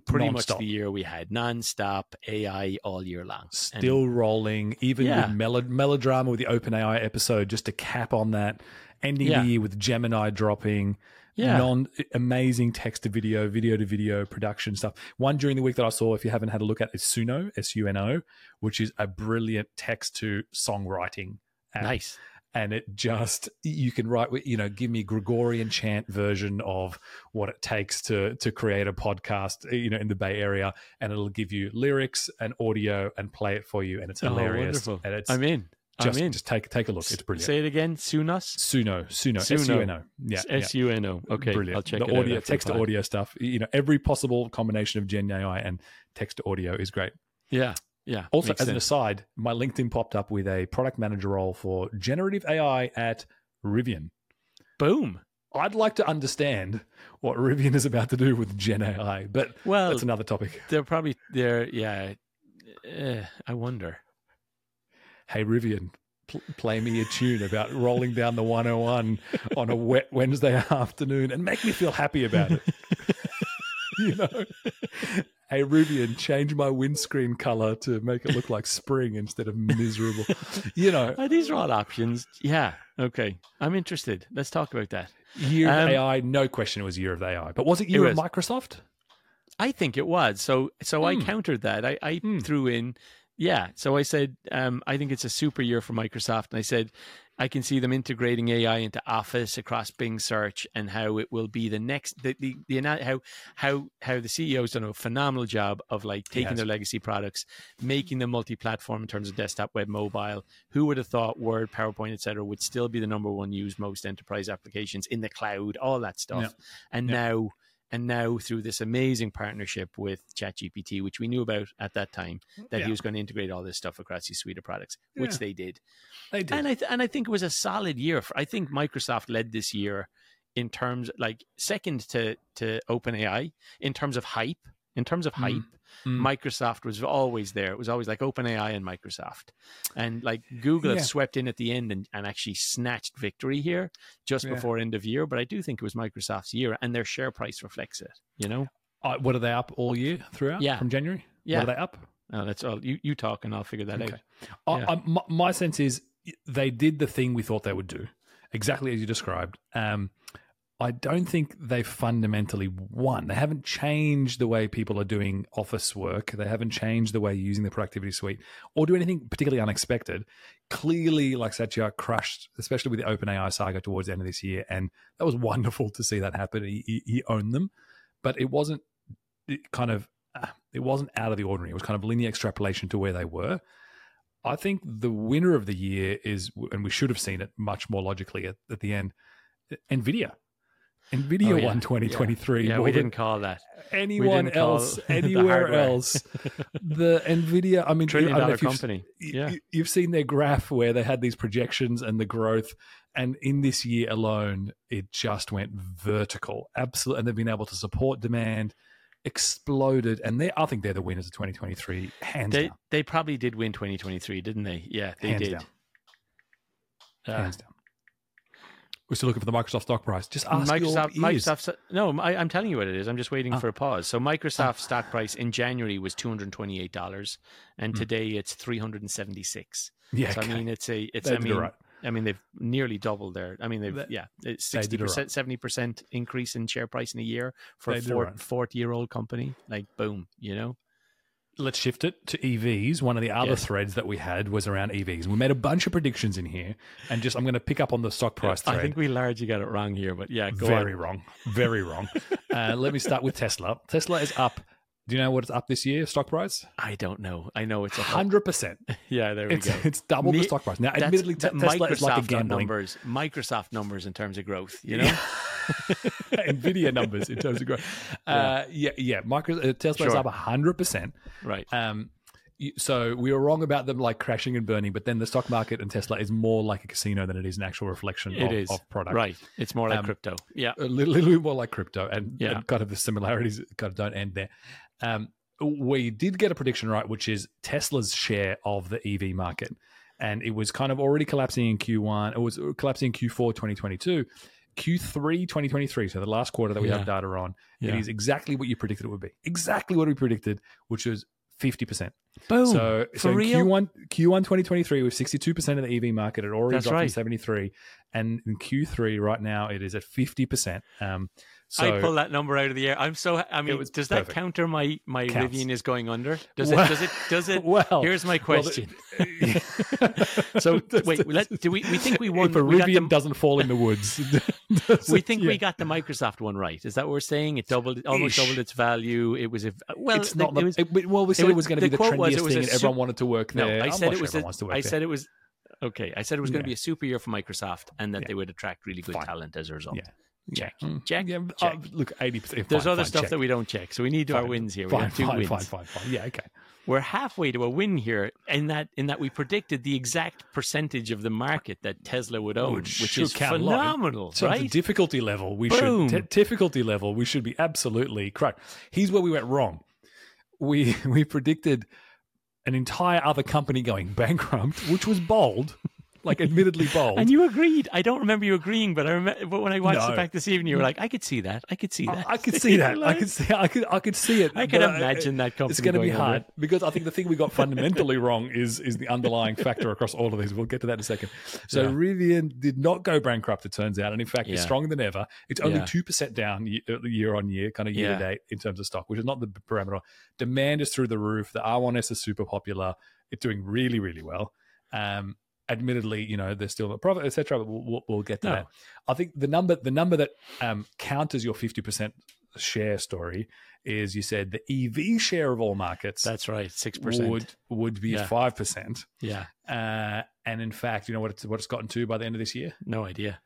pretty non-stop. much the year we had non-stop A I all year long. Still and, rolling, even yeah. with mel- melodrama with the OpenAI episode, just to cap on that, ending yeah. the year with Gemini dropping, yeah. non amazing text to video, video to video production stuff. One during the week that I saw, if you haven't had a look at, is Suno, S U N O, which is a brilliant text to songwriting app. Nice. And it just, you can write, you know, give me Gregorian chant version of what it takes to to create a podcast, you know, in the Bay Area, and it'll give you lyrics and audio and play it for you, and it's hilarious. Oh, wonderful. And it's I'm in. Just, I'm in. Just take take a look. It's brilliant. Say it again. Sunos? Suno. Suno. S U N O. Yeah. S U N O. Okay. Brilliant. I'll check the it audio, out. Text to audio stuff. You know, every possible combination of Gen A I and text to audio is great. Yeah. Yeah. Also, as sense. an aside, my LinkedIn popped up with a product manager role for generative A I at Rivian. Boom. I'd like to understand what Rivian is about to do with Gen A I, but well, that's another topic. They're probably there. Yeah. Uh, I wonder. Hey, Rivian, pl- play me a tune about rolling down the one oh one on a wet Wednesday afternoon and make me feel happy about it. You know, hey, Rivian, change my windscreen color to make it look like spring instead of miserable. You know, these are all options. Yeah. Okay. I'm interested. Let's talk about that. Year um, of A I, no question it was year of A I. But was it year it was, of Microsoft? I think it was. So so mm. I countered that. I, I mm. threw in, yeah. So I said, um, I think it's a super year for Microsoft. And I said, I can see them integrating A I into Office across Bing search, and how it will be the next the the, the how how how the C E O's done a phenomenal job of like taking yes. their legacy products, making them multi-platform in terms of desktop, web, mobile. Who would have thought Word, PowerPoint, et cetera, would still be the number one used most enterprise applications in the cloud, all that stuff, yep. and yep. now. And now through this amazing partnership with ChatGPT, which we knew about at that time, that yeah. he was going to integrate all this stuff across his suite of products, yeah. which they did. They did. And I th- and I think it was a solid year. For, I think Microsoft led this year in terms, like second to, to OpenAI, in terms of hype. In terms of hype, mm. Microsoft was always there. It was always like OpenAI and Microsoft. And like Google yeah. have swept in at the end and, and actually snatched victory here just yeah. before end of year. But I do think it was Microsoft's year, and their share price reflects it, you know? Uh, what are they up all year throughout yeah. from January? Yeah. What are they up? Oh, that's all. You, you talk and I'll figure that okay. out. Yeah. I, I, my, my sense is they did the thing we thought they would do, exactly as you described. Um I don't think they fundamentally won. They haven't changed the way people are doing office work. They haven't changed the way you're using the productivity suite or do anything particularly unexpected. Clearly, like Satya crushed, especially with the OpenAI saga towards the end of this year, and that was wonderful to see that happen. He, he, he owned them, but it wasn't it kind of it wasn't out of the ordinary. It was kind of linear extrapolation to where they were. I think the winner of the year is, and we should have seen it much more logically at, at the end, Nvidia. Nvidia oh, yeah. won twenty twenty-three. Yeah, yeah we didn't call that. Anyone else, anywhere else. The Nvidia, I mean, trillion dollar company. You've, yeah. You've seen their graph where they had these projections and the growth. And in this year alone, it just went vertical. Absolutely. And they've been able to support demand, exploded. And they, I think they're the winners of twenty twenty-three, hands they, down. They probably did win twenty twenty-three, didn't they? Yeah, they hands did. Down. Uh, hands down. We're still looking for the Microsoft stock price. Just ask Microsoft. Microsoft no, I, I'm telling you what it is. I'm just waiting ah. for a pause. So Microsoft ah. stock price in January was two hundred twenty-eight dollars, and mm. today it's three hundred seventy-six dollars. Yeah, so, okay. I mean, it's a. It's. They I mean, right. I mean, they've nearly doubled their. I mean, they've they, yeah, it's sixty percent, seventy percent increase in share price in a year for they a forty-year-old right. company. Like boom, you know. let's shift it to E Vs. One of the other yeah. threads that we had was around E Vs. We made a bunch of predictions in here, and just I'm going to pick up on the stock price thread. I think we largely got it wrong here, but yeah, go very on. wrong, very wrong. uh, let me start with Tesla. Tesla is up. Do you know what it's up this year, stock price? I don't know. I know it's one hundred percent. Yeah, there we it's, go. It's double Me, the stock price. Now, admittedly, te- Tesla Microsoft is like a gambling. Numbers, Microsoft numbers in terms of growth, you know? Yeah. Nvidia numbers in terms of growth. Uh, yeah, yeah. Microsoft, uh, Tesla sure. is up one hundred percent. Right. Um, so we were wrong about them like crashing and burning, but then the stock market and Tesla is more like a casino than it is an actual reflection it of, is. of product. Right. It's more like um, crypto. Yeah. A little, little bit more like crypto and, yeah. and kind of the similarities kind of don't end there. Um, we did get a prediction right, which is Tesla's share of the E V market. And it was kind of already collapsing in Q one. It was collapsing in Q four twenty twenty-two. Q three twenty twenty-three, so the last quarter that we yeah. have data on, yeah. it is exactly what you predicted it would be. Exactly what we predicted, which was fifty percent. Boom. So, For so real? Q one, Q one twenty twenty-three was sixty-two percent of the E V market. It already That's dropped right. to seventy-three. And in Q three right now, it is at fifty percent. Um, So, I pull that number out of the air. I'm so. I mean, does that perfect. counter my my Counts. Rivian is going under? Does well, it? Does it? Does it? Well, here's my question. Well, the, so wait, let, do we? We think we won. If a we Rivian the, doesn't fall in the woods, we think it, yeah. we got the Microsoft one right. Is that what we're saying? It doubled, almost Ish. doubled its value. It was a well. It's the, not. It was, it, well, we said it was, was going to be the trendiest was, was thing, and super, everyone wanted to work there. No, I said, sure a, to work I said it was. I said it was. Okay, I said it was going to yeah. be a super year for Microsoft, and that they would attract really good talent as a result. Check, check, yeah, check. Uh, look, eighty percent. There's fine, other fine, stuff check. that we don't check, so we need fine, our wins here. We fine, have two fine, wins. Fine, fine, fine. Yeah, okay. We're halfway to a win here, in that in that we predicted the exact percentage of the market that Tesla would own, which, which is phenomenal. So right? the difficulty level, we Boom. should t- difficulty level, we should be absolutely correct. Here's where we went wrong. We we predicted an entire other company going bankrupt, which was bold. Like admittedly bold, and you agreed. I don't remember you agreeing, but I remember. But when I watched no. it back this evening, you were like, "I could see that. I could see that. I, I could see that. Like, I could see. I could. I could see it. I could imagine I, that company. It's going to be hard because I think the thing we got fundamentally wrong is is the underlying factor across all of these. We'll get to that in a second. So yeah. Rivian did not go bankrupt. It turns out, and in fact, yeah. it's stronger than ever. It's only two yeah. percent down year on year, kind of year yeah. to date in terms of stock, which is not the parameter. Demand is through the roof. The R one S is super popular. It's doing really, really well. Um, Admittedly, you know, there's still not profit, et cetera, but we'll, we'll get to no. that. I think the number the number that um, counters your fifty percent share story is, you said, the E V share of all markets. That's right, six percent. Would, would be yeah. five percent. Yeah. Uh, and in fact, you know what it's, what it's gotten to by the end of this year? No idea.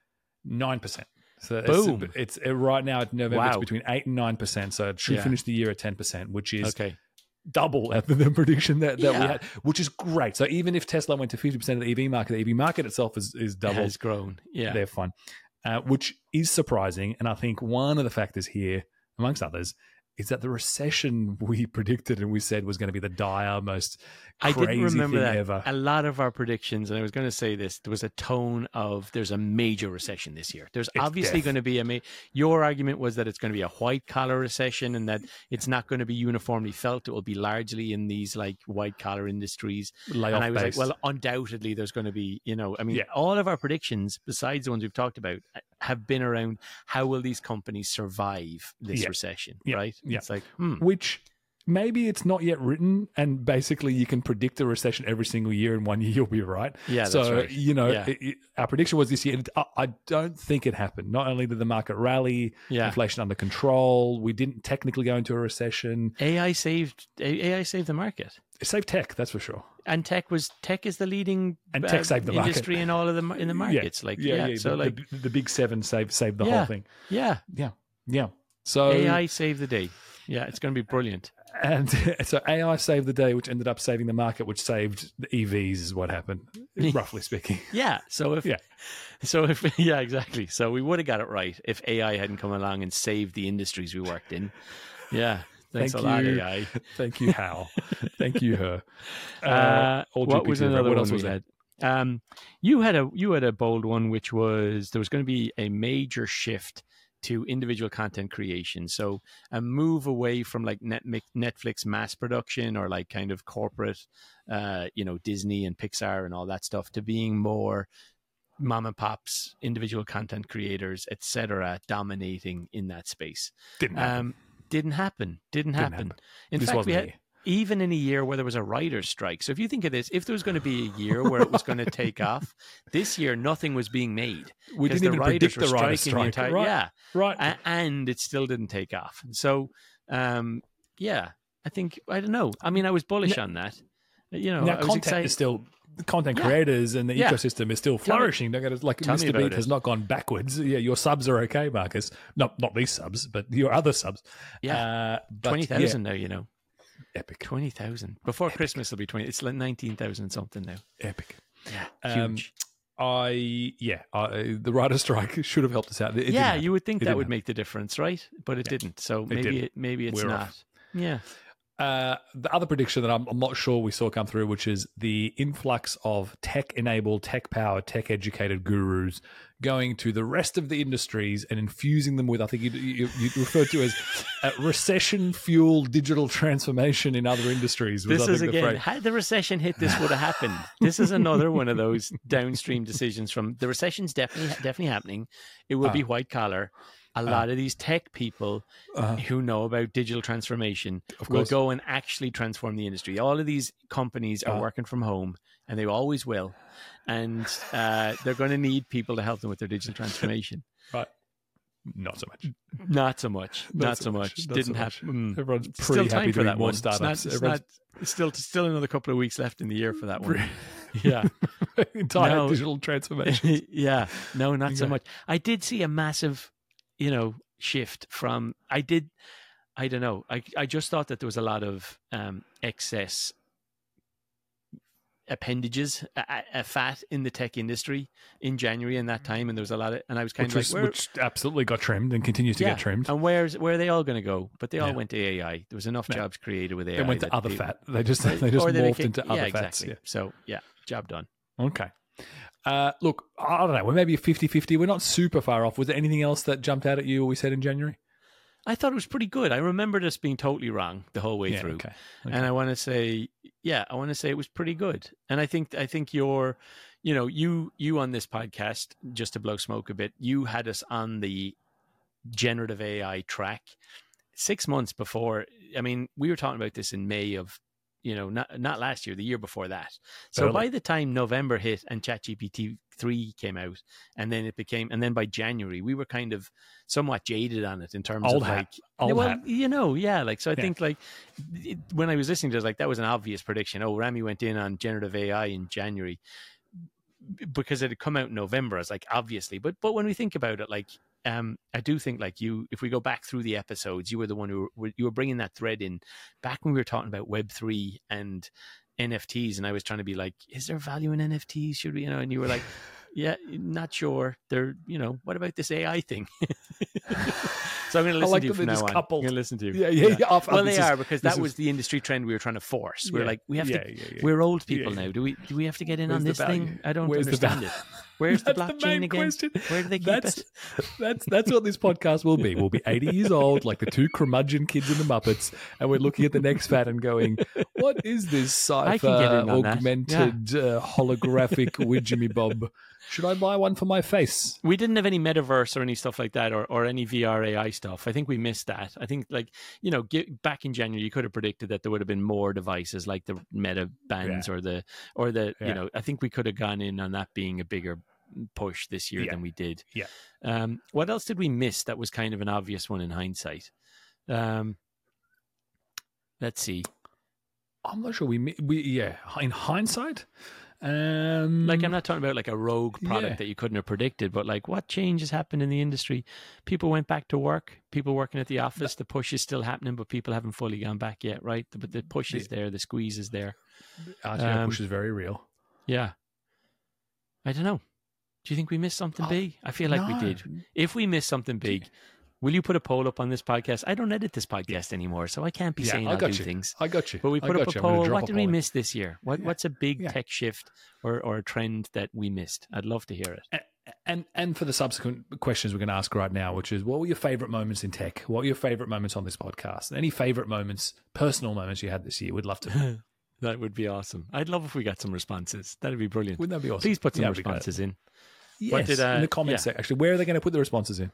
nine percent. So Boom. It's, it's, it's right now at November, wow. it's between eight and nine percent. So it should yeah. finish the year at ten percent, which is... Okay. double the prediction that, that yeah. we had, which is great. So even if Tesla went to fifty percent of the E V market, the E V market itself is, is doubled. It has grown. Yeah. They're fine, uh, which is surprising. And I think one of the factors here, amongst others, is that the recession we predicted and we said was going to be the dire, most crazy I didn't remember thing that. ever. A lot of our predictions, and I was going to say this, there was a tone of there's a major recession this year. There's it's obviously death. going to be a ma- Your argument was that it's going to be a white-collar recession and that it's not going to be uniformly felt. It will be largely in these like white-collar industries. Layoff and I was based. like, well, undoubtedly there's going to be, you know, I mean, yeah. all of our predictions, besides the ones we've talked about, have been around how will these companies survive this yeah. recession, yeah. right? Yeah. It's like, hmm. Which maybe it's not yet written, and basically you can predict a recession every single year, and one year you'll be right. Yeah, so, that's right. you know, yeah. it, it, our prediction was this year, and I, I don't think it happened. Not only did the market rally, yeah. inflation under control, we didn't technically go into a recession. A I saved A I saved the market. It saved tech, that's for sure. And tech was tech is the leading and tech uh, saved the industry market. in all of the in the markets. Yeah. Like yeah, yeah. yeah. so the, like the, the big seven saved saved the yeah. whole thing. Yeah, yeah, yeah. So A I saved the day. Yeah, it's going to be brilliant. And so A I saved the day, which ended up saving the market, which saved the E Vs is what happened, roughly speaking. Yeah. So if yeah, so if yeah, exactly. So we would have got it right if A I hadn't come along and saved the industries we worked in. Yeah. Thanks Thank a lot, you. A I. Thank you, Hal. Thank you, her. Uh, uh, what was another what one we had? Um, you had a you had a bold one, which was there was going to be a major shift to individual content creation. So a move away from like net, Netflix mass production or like kind of corporate, uh, you know, Disney and Pixar and all that stuff to being more mom and pops, individual content creators, et cetera, dominating in that space. Didn't happen. Um, didn't happen. Didn't happen. Didn't happen. In this fact, wasn't we had, even in a year where there was a writer's strike. So if you think of this, if there was going to be a year where it was going to take off, this year nothing was being made. We didn't even predict the writer's strike. The entire, right. Yeah, right. A- and it still didn't take off. So, um, yeah, I think, I don't know. I mean, I was bullish now, on that. You know, now content excited. is still... Content yeah. creators and the yeah. ecosystem is still flourishing. Tell like Tell Mister Beat it. has not gone backwards. Yeah, your subs are okay, Marcus. Not not these subs, but your other subs. Yeah, uh, twenty thousand yeah. now. You know, epic. Twenty thousand before epic. Christmas will be twenty. It's like nineteen thousand something now. Epic. Yeah, huge. Um, I yeah, I, the writer strike should have helped us out. It, it yeah, you would think it that would happen. make the difference, right? But it yeah. didn't. So maybe it didn't. It, maybe it's We're not. Off. Yeah. Uh, the other prediction that I'm, I'm not sure we saw come through, which is the influx of tech-enabled, tech-powered, tech-educated gurus going to the rest of the industries and infusing them with, I think you, you, you referred to as uh, recession-fueled digital transformation in other industries. Was, this I is, think, again, the had the recession hit, this would have happened. This is another one of those downstream decisions from the recession's definitely definitely happening. It will uh, be white-collar. A lot uh, of these tech people uh, who know about digital transformation will go and actually transform the industry. All of these companies are uh, working from home, and they always will. And uh, they're going to need people to help them with their digital transformation. But not so much. Not so much. Not, not so much. much. Not Didn't so happen. Mm. Everyone's pretty still happy time for that one. Startups. It's not, it's not, still, still another couple of weeks left in the year for that one. Yeah. Entire no. digital transformation. yeah. No, not yeah. so much. I did see a massive... you know, shift from, I did, I don't know. I, I just thought that there was a lot of um, excess appendages, a, a fat in the tech industry in January and that time. And there was a lot of, and I was kind which of like, was, where, which absolutely got trimmed and continues to yeah. get trimmed. And where's, where are they all going to go? But they all yeah. went to A I. There was enough yeah. jobs created with A I. They went to other they, fat. They just, they just morphed they became, into other yeah, fats. Exactly. Yeah. So yeah, job done. Okay. Uh, look, I don't know. We're maybe fifty-fifty. We're not super far off. Was there anything else that jumped out at you or we said in January? I thought it was pretty good. I remembered us being totally wrong the whole way yeah, through. Okay, okay. And I want to say, yeah, I want to say it was pretty good. And I think I think your, you know, you you on this podcast, just to blow smoke a bit, you had us on the generative A I track six months before. I mean, we were talking about this in May of You know, not not last year, the year before that. So Early. by the time November hit and ChatGPT three came out, and then it became, and then by January we were kind of somewhat jaded on it in terms Old of hat. like, Old well, hat. you know, yeah, like so. I yeah. think like it, when I was listening to it, like that was an obvious prediction. Oh, Rami went in on generative A I in January because it had come out in November. I was like, obviously, but but when we think about it, like. Um, I do think, like you, if we go back through the episodes, you were the one who were, you were bringing that thread in back when we were talking about Web three and N F Ts, and I was trying to be like, is there value in N F Ts? Should we, you know? And you were like, yeah, not sure. They're, you know, what about this A I thing? So I'm going to listen like to you from now on. Coupled. I'm going to listen to you. Yeah, yeah, yeah. yeah. Off, well, they is, are because that is... was the industry trend we were trying to force. We we're yeah, like, we have yeah, to. Yeah, yeah. We're old people yeah, yeah. now. Do we? Do we have to get in Where's on this thing? I don't Where's understand it. Where's that's the blockchain the main again? Question. Where do they keep that's, it? That's that's what this podcast will be. We'll be eighty years old, like the two curmudgeon kids in the Muppets, and we're looking at the next fad and going, "What is this sci-fi augmented yeah. uh, holographic widgemy bob? Should I buy one for my face?" We didn't have any metaverse or any stuff like that, or or any V R A I stuff. I think we missed that. I think, like you know, get, back in January, you could have predicted that there would have been more devices like the Meta Bands yeah. or the or the yeah. you know. I think we could have gone in on that being a bigger push this year yeah. than we did. Yeah. Um, what else did we miss that was kind of an obvious one in hindsight? Um, let's see. I'm not sure we we yeah in hindsight. Um, like I'm not talking about like a rogue product yeah. that you couldn't have predicted, but like what changes happened in the industry? People went back to work. People working at the office. The push is still happening, but people haven't fully gone back yet, right? But the, the push is there. The squeeze is there. The R T O um, push is very real. Yeah. I don't know. Do you think we missed something oh, big? I feel like no. we did. If we missed something big, will you put a poll up on this podcast? I don't edit this podcast anymore, so I can't be yeah, saying I I'll got do you. things. I got you. But we put up you. a poll. What a did we miss this year? What, yeah. What's a big yeah. tech shift or, or a trend that we missed? I'd love to hear it. And, and and for the subsequent questions we're going to ask right now, which is what were your favorite moments in tech? What were your favorite moments on this podcast? Any favorite moments, personal moments you had this year? We'd love to. That would be awesome. I'd love if we got some responses. That'd be brilliant. Wouldn't that be awesome? Please put some yeah, responses in. Yes, did, uh, in the comments yeah. section. Actually, where are they going to put the responses in?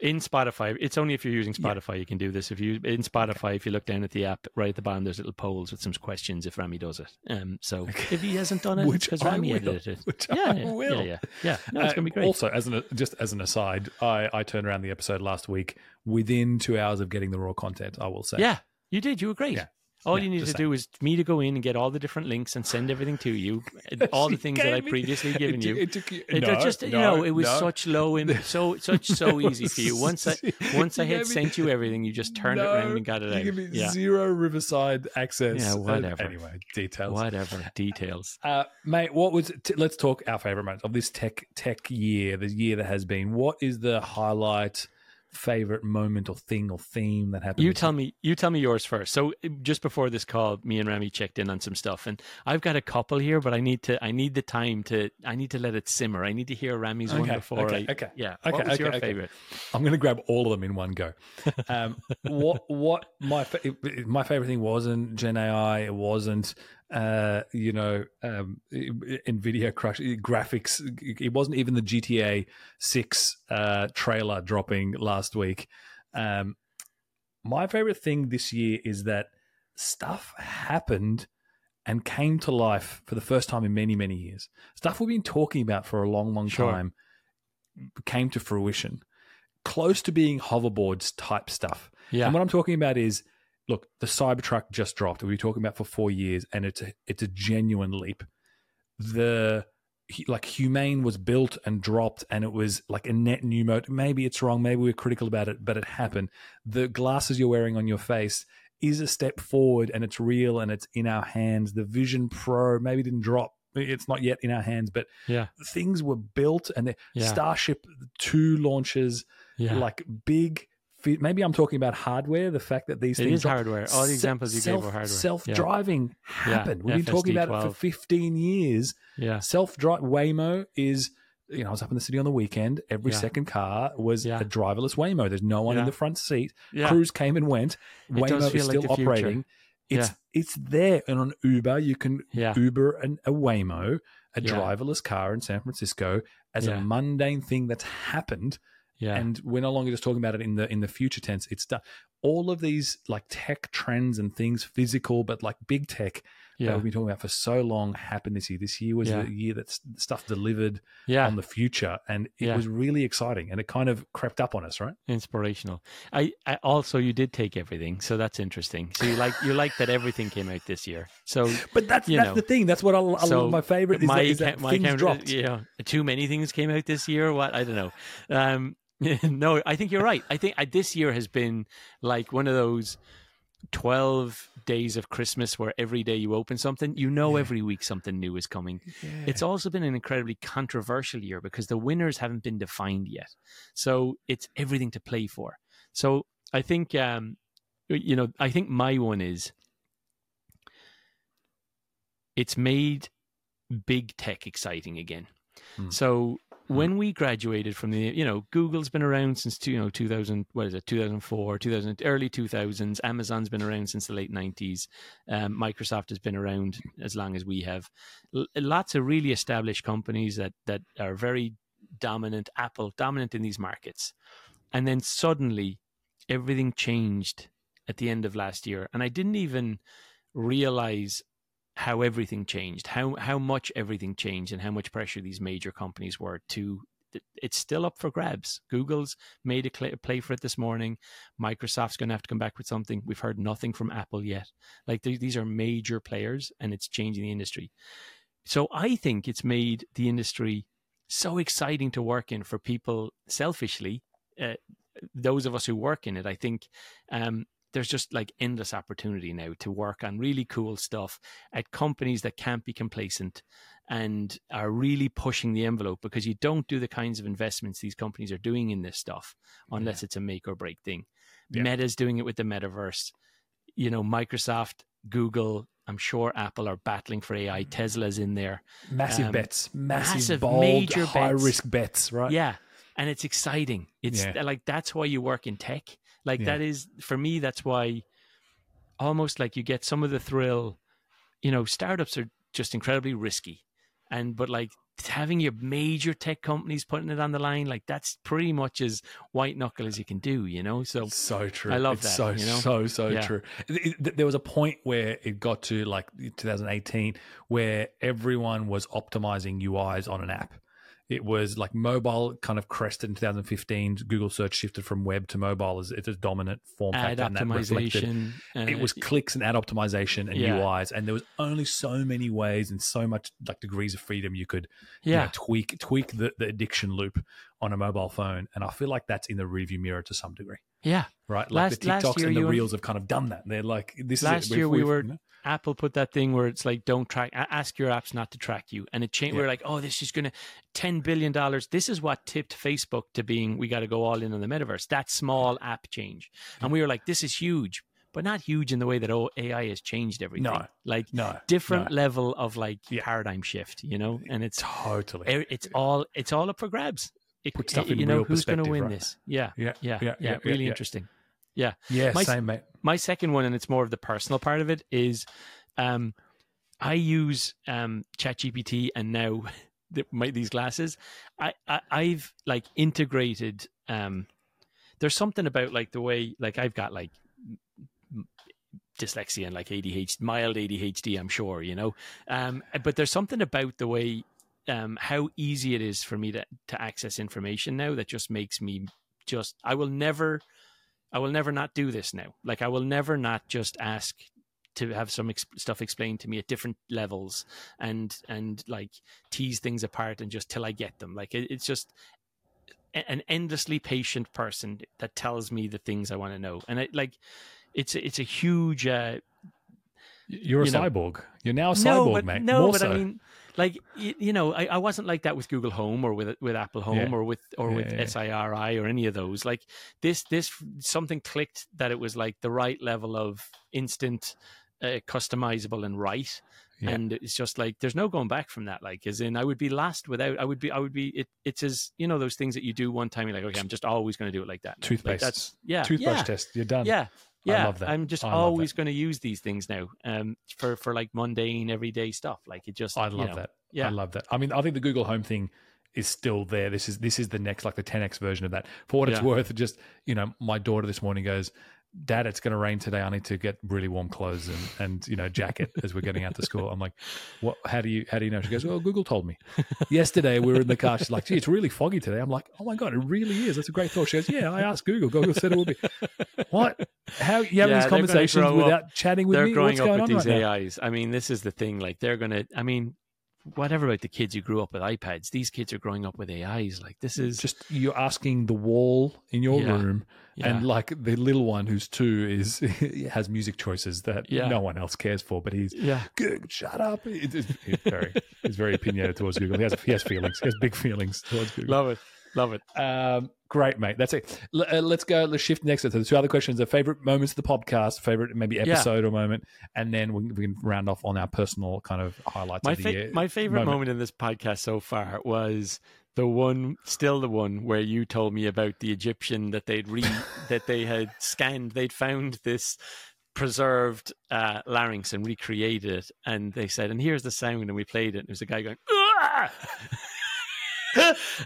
in Spotify, it's only if you're using Spotify yeah. you can do this. If you in Spotify, okay. if you look down at the app, right at the bottom, there's little polls with some questions if Rami does it. Um, so okay. if he hasn't done it, because Rami edited it. Which yeah, I will. Yeah, yeah, yeah. No, it's uh, going to be great. Also, as an just as an aside, I, I turned around the episode last week within two hours of getting the raw content, I will say. Yeah, you did. You were great. Yeah. All yeah, you need to saying. do is me to go in and get all the different links and send everything to you, all the things that I previously me, given it, you. It took you. It, no, it just, no, you know, it was no. such low, imp- so such so easy for you. Once I once I had sent you everything, you just turned no, it around and got it out. You gave me yeah. zero Riverside access. Yeah, whatever. And anyway, details. Whatever details, uh, mate. What was? T- let's talk our favorite moments of this tech tech year, the year that has been. What is the highlight? Favorite moment or thing or theme that happened? You tell me. You tell me yours first. So just before this call, me and Rami checked in on some stuff, and I've got a couple here, but I need to. I need the time to. I need to let it simmer. I need to hear Rami's okay, one before okay, I. Okay. Yeah. Okay. What was okay, your okay. favorite? I'm going to grab all of them in one go. Um, what? What? My my favorite thing wasn't Gen A I. It wasn't. Uh, you know, um, Nvidia crush graphics. It wasn't even the G T A six uh, trailer dropping last week. Um, my favorite thing this year is that stuff happened and came to life for the first time in many, many years. Stuff we've been talking about for a long, long sure. time came to fruition, close to being hoverboards type stuff. Yeah. And what I'm talking about is, look, the Cybertruck just dropped. We've been talking about for four years, and it's a, it's a genuine leap. The like Humane was built and dropped, and it was like a net new mode. Maybe it's wrong. Maybe we're critical about it, but it happened. The glasses you're wearing on your face is a step forward, and it's real, and it's in our hands. The Vision Pro maybe didn't drop. It's not yet in our hands, but yeah. things were built, and the yeah. Starship two launches, yeah. like big. Maybe I'm talking about hardware, the fact that these it things... It is dropped. hardware. All the examples you Self, gave were hardware. Self-driving yeah. happened. Yeah. We've been talking about twelve. It for fifteen years. Yeah. Self-drive... Waymo is... You know, I was up in the city on the weekend. Every yeah. second car was yeah. a driverless Waymo. There's no one yeah. in the front seat. Yeah. Crews came and went. It Waymo is still like operating. It's yeah. it's there. And on Uber, you can yeah. Uber an, a Waymo, a yeah. driverless car in San Francisco, as yeah. a mundane thing that's happened. Yeah. And we're no longer just talking about it in the in the future tense. It's done. All of these like tech trends and things, physical, but like big tech yeah. that we've been talking about for so long happened this year. This year was yeah. the year that stuff delivered yeah. on the future, and it yeah. was really exciting, and it kind of crept up on us, right? Inspirational. I, I also you did take everything, so that's interesting. So you like you like that everything came out this year. So, but that's, you that's know. the thing. That's what I, I so love. My favorite is my, that, is that my things account, dropped. Yeah, too many things came out this year. What I don't know. Um, no, I think you're right. I think I, this year has been like one of those twelve days of Christmas where every day you open something, you know yeah. every week something new is coming. Yeah. It's also been an incredibly controversial year because the winners haven't been defined yet. So it's everything to play for. So I think, um, you know, I think my one is it's made big tech exciting again. Hmm. So when we graduated from the, you know, Google's been around since, you know, two thousand, what is it, two thousand four, two thousand, early two thousands. Amazon's been around since the late nineties. Um, Microsoft has been around as long as we have. L- lots of really established companies that that are very dominant, Apple, dominant in these markets. And then suddenly everything changed at the end of last year. And I didn't even realize how everything changed, how how much everything changed, and how much pressure these major companies were to. It's still up for grabs. Google's made a cl- play for it this morning. Microsoft's going to have to come back with something. We've heard nothing from Apple yet. Like th- these are major players, and it's changing the industry. So I think it's made the industry so exciting to work in for people. Selfishly, uh, those of us who work in it, I think. Um, There's just like endless opportunity now to work on really cool stuff at companies that can't be complacent and are really pushing the envelope, because you don't do the kinds of investments these companies are doing in this stuff unless yeah. it's a make or break thing. Yeah. Meta's doing it with the metaverse. You know, Microsoft, Google, I'm sure Apple are battling for A I. Tesla's in there. Massive um, bets, massive, massive bold, major high bets. risk bets, right? Yeah. And it's exciting. It's yeah. like, that's why you work in tech. Like yeah. that is, for me, that's why almost like you get some of the thrill, you know, startups are just incredibly risky. And, but like having your major tech companies putting it on the line, like that's pretty much as white knuckle as you can do, you know? So so true. I love it's that. So, you know? so, so yeah. true. It, it, there was a point where it got to like twenty eighteen where everyone was optimizing U Is on an app. It was like mobile kind of crested in two thousand fifteen. Google search shifted from web to mobile as it's a dominant form factor. Ad optimization. And that uh, it was clicks and ad optimization and yeah. U Is, and there was only so many ways and so much like degrees of freedom you could yeah. you know, tweak tweak the, the addiction loop on a mobile phone. And I feel like that's in the rearview mirror to some degree. Yeah. Right? Like last, the TikToks and the Reels have kind of done that. They're like, this last is Last year we were... You know? Apple put that thing where it's like, don't track, ask your apps not to track you. And it changed. Yeah. We we're like, oh, this is going to ten billion dollars. This is what tipped Facebook to being, we got to go all in on the metaverse, that small app change. And we were like, this is huge, but not huge in the way that oh, A I has changed everything. No, like no, different no. level of like yeah. paradigm shift, you know, and it's totally, it's all, it's all up for grabs. It puts stuff in you know, who's going to win right? this? Yeah. Yeah. Yeah. Yeah. yeah, yeah really yeah. interesting. Yeah. Yeah. My, same, mate. My second one, and it's more of the personal part of it, is um, I use um, ChatGPT and now the, my, these glasses. I, I, I've like integrated. Um, there's something about like the way, like I've got like dyslexia and like A D H D, mild A D H D, I'm sure, you know. Um, but there's something about the way um, how easy it is for me to, to access information now that just makes me just, I will never. I will never not do this now. Like I will never not just ask to have some ex- stuff explained to me at different levels and, and like tease things apart and just till I get them. Like it, it's just a- an endlessly patient person that tells me the things I want to know. And I, like, it's, it's a huge, uh, you're you a know. cyborg. You're now a cyborg, no, but, mate. No, More but so. I mean, like, you, you know, I, I wasn't like that with Google Home or with with Apple Home yeah. or with or yeah, with yeah. Siri or any of those. Like this, this something clicked that it was like the right level of instant, uh, customizable and right. Yeah. And it's just like there's no going back from that. Like, as in, I would be lost without. I would be. I would be. It, it's as you know those things that you do one time. You're like, okay, I'm just always going to do it like that. Now. Toothpaste. Like, that's yeah. Toothbrush yeah. test. You're done. Yeah. Yeah, I love that. I'm just I always going to use these things now um, for, for like mundane, everyday stuff. Like it just, I love you know, that. Yeah. I love that. I mean, I think the Google Home thing is still there. This is this is the next, like the ten X version of that. For what yeah. it's worth, just, you know, my daughter this morning goes, Dad, it's going to rain today. I need to get really warm clothes and, and you know, jacket as we're getting out to school. I'm like, what? How do you how do you know? She goes, well, Google told me. Yesterday we were in the car. She's like, gee, it's really foggy today. I'm like, oh my God, it really is. That's a great thought. She goes, yeah, I asked Google. Google said it will be. What? How you having yeah, these conversations without up. Chatting with they're me? They're growing What's up going with on these right A Is. Now? I mean, this is the thing. Like, they're going to. I mean. Whatever about the kids who grew up with iPads, these kids are growing up with A Is. Like this is just you're asking the wall in your yeah, room, yeah. and like the little one who's two is has music choices that yeah. no one else cares for, but he's yeah. good. Shut up! It, it, it's very he's very opinionated towards Google. He has he has feelings. He has big feelings towards Google. Love it, love it. Um, great, mate. That's it. L- uh, let's go. Let's shift next to the two other questions: the favorite moments of the podcast, favorite maybe episode yeah. or moment, and then we, we can round off on our personal kind of highlights my of the fa- year. My favorite moment. moment in this podcast so far was the one, still the one, where you told me about the Egyptian that they'd re that they had scanned. They'd found this preserved uh, larynx and recreated it, and they said, "And here's the sound," and we played it. And it was a guy going. "Ah!"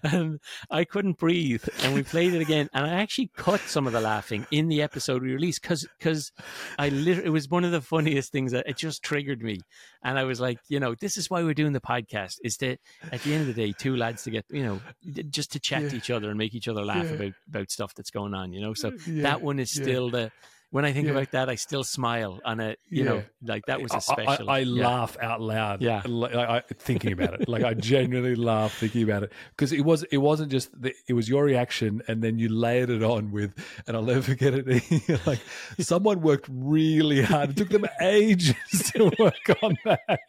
And I couldn't breathe, and we played it again, and I actually cut some of the laughing in the episode we released because because I literally it was one of the funniest things that it just triggered me, and I was like, you know, this is why we're doing the podcast, is to at the end of the day, two lads to get you know just to chat yeah. to each other and make each other laugh yeah. about about stuff that's going on, you know. So yeah. that one is still yeah. the. When I think yeah. about that, I still smile on a, you yeah. know, like that was a special. I, I, I yeah. laugh out loud yeah. like, I, thinking about it. Like I genuinely laugh thinking about it because it, was, it wasn't just, the, it was your reaction and then you layered it on with, and I'll never forget it, like someone worked really hard. It took them ages to work on that.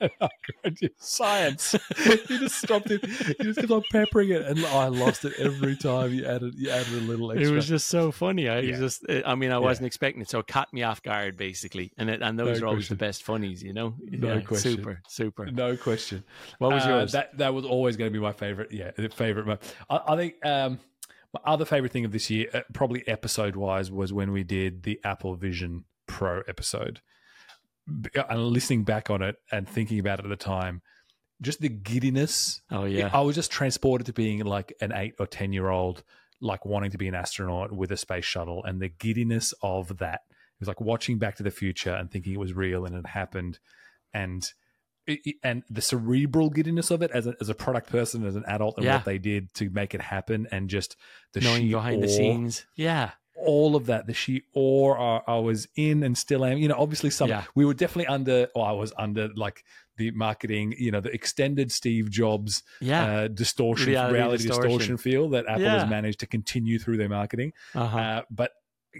Science. You just stopped it. You just kept on peppering it. And I lost it every time you added, you added a little extra. It was just so funny. I yeah. just, I mean, I wasn't yeah. expecting it. So it caught me off guard, basically, and it, and those no are always question. the best funnies, you know. No yeah, question, super, super. No question. What was uh, yours? That that was always going to be my favorite. Yeah, favorite. I, I think um, my other favorite thing of this year, uh, probably episode-wise, was when we did the Apple Vision Pro episode. And listening back on it and thinking about it at the time, just the giddiness. Oh, yeah. I was just transported to being like an eight or ten-year-old, like wanting to be an astronaut with a space shuttle, and the giddiness of that. It was like watching Back to the Future and thinking it was real and it happened. And it, and the cerebral giddiness of it as a, as a product person, as an adult, and yeah. what they did to make it happen, and just the knowing sheer behind awe, the scenes. Yeah. All of that, the sheer awe I was in and still am. You know, obviously some yeah. we were definitely under, or I was under like the marketing, you know, the extended Steve Jobs yeah. uh, distortion, reality, reality distortion. distortion feel that Apple yeah. has managed to continue through their marketing. Uh-huh. Uh, but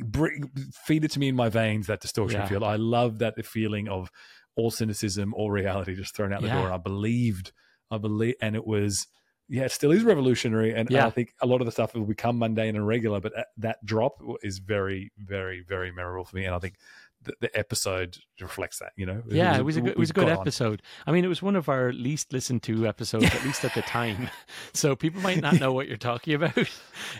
bring, feed it to me in my veins, that distortion yeah. feel. I love that, the feeling of all cynicism, all reality just thrown out the yeah. door. And I believed, I believe, and it was, yeah, it still is revolutionary. And, yeah. and I think a lot of the stuff will become mundane and regular, but that drop is very, very, very memorable for me. And I think the, the episode reflects that, you know? Yeah, it was, it was a good, it was a good episode. On. I mean, it was one of our least listened to episodes, at least at the time. So people might not know what you're talking about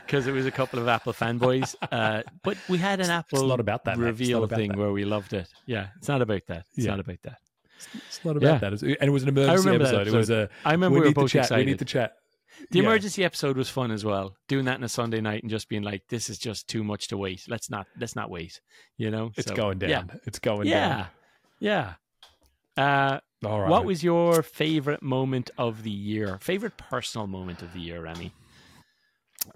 because it was a couple of Apple fanboys. Uh, but we had an Apple it's not about that, reveal about thing that. Where we loved it. Yeah, it's not about that. It's yeah. not about that. It's not about yeah. that. And it was an emergency episode. episode. It was a, I remember we, we were both chat. excited. We need to chat. The yeah. emergency episode was fun as well. Doing that on a Sunday night and just being like, this is just too much to wait. Let's not let's not wait. You know? It's so, going down. Yeah. It's going yeah. down. Yeah. Uh, All right. What was your favorite moment of the year? Favorite personal moment of the year, Rami?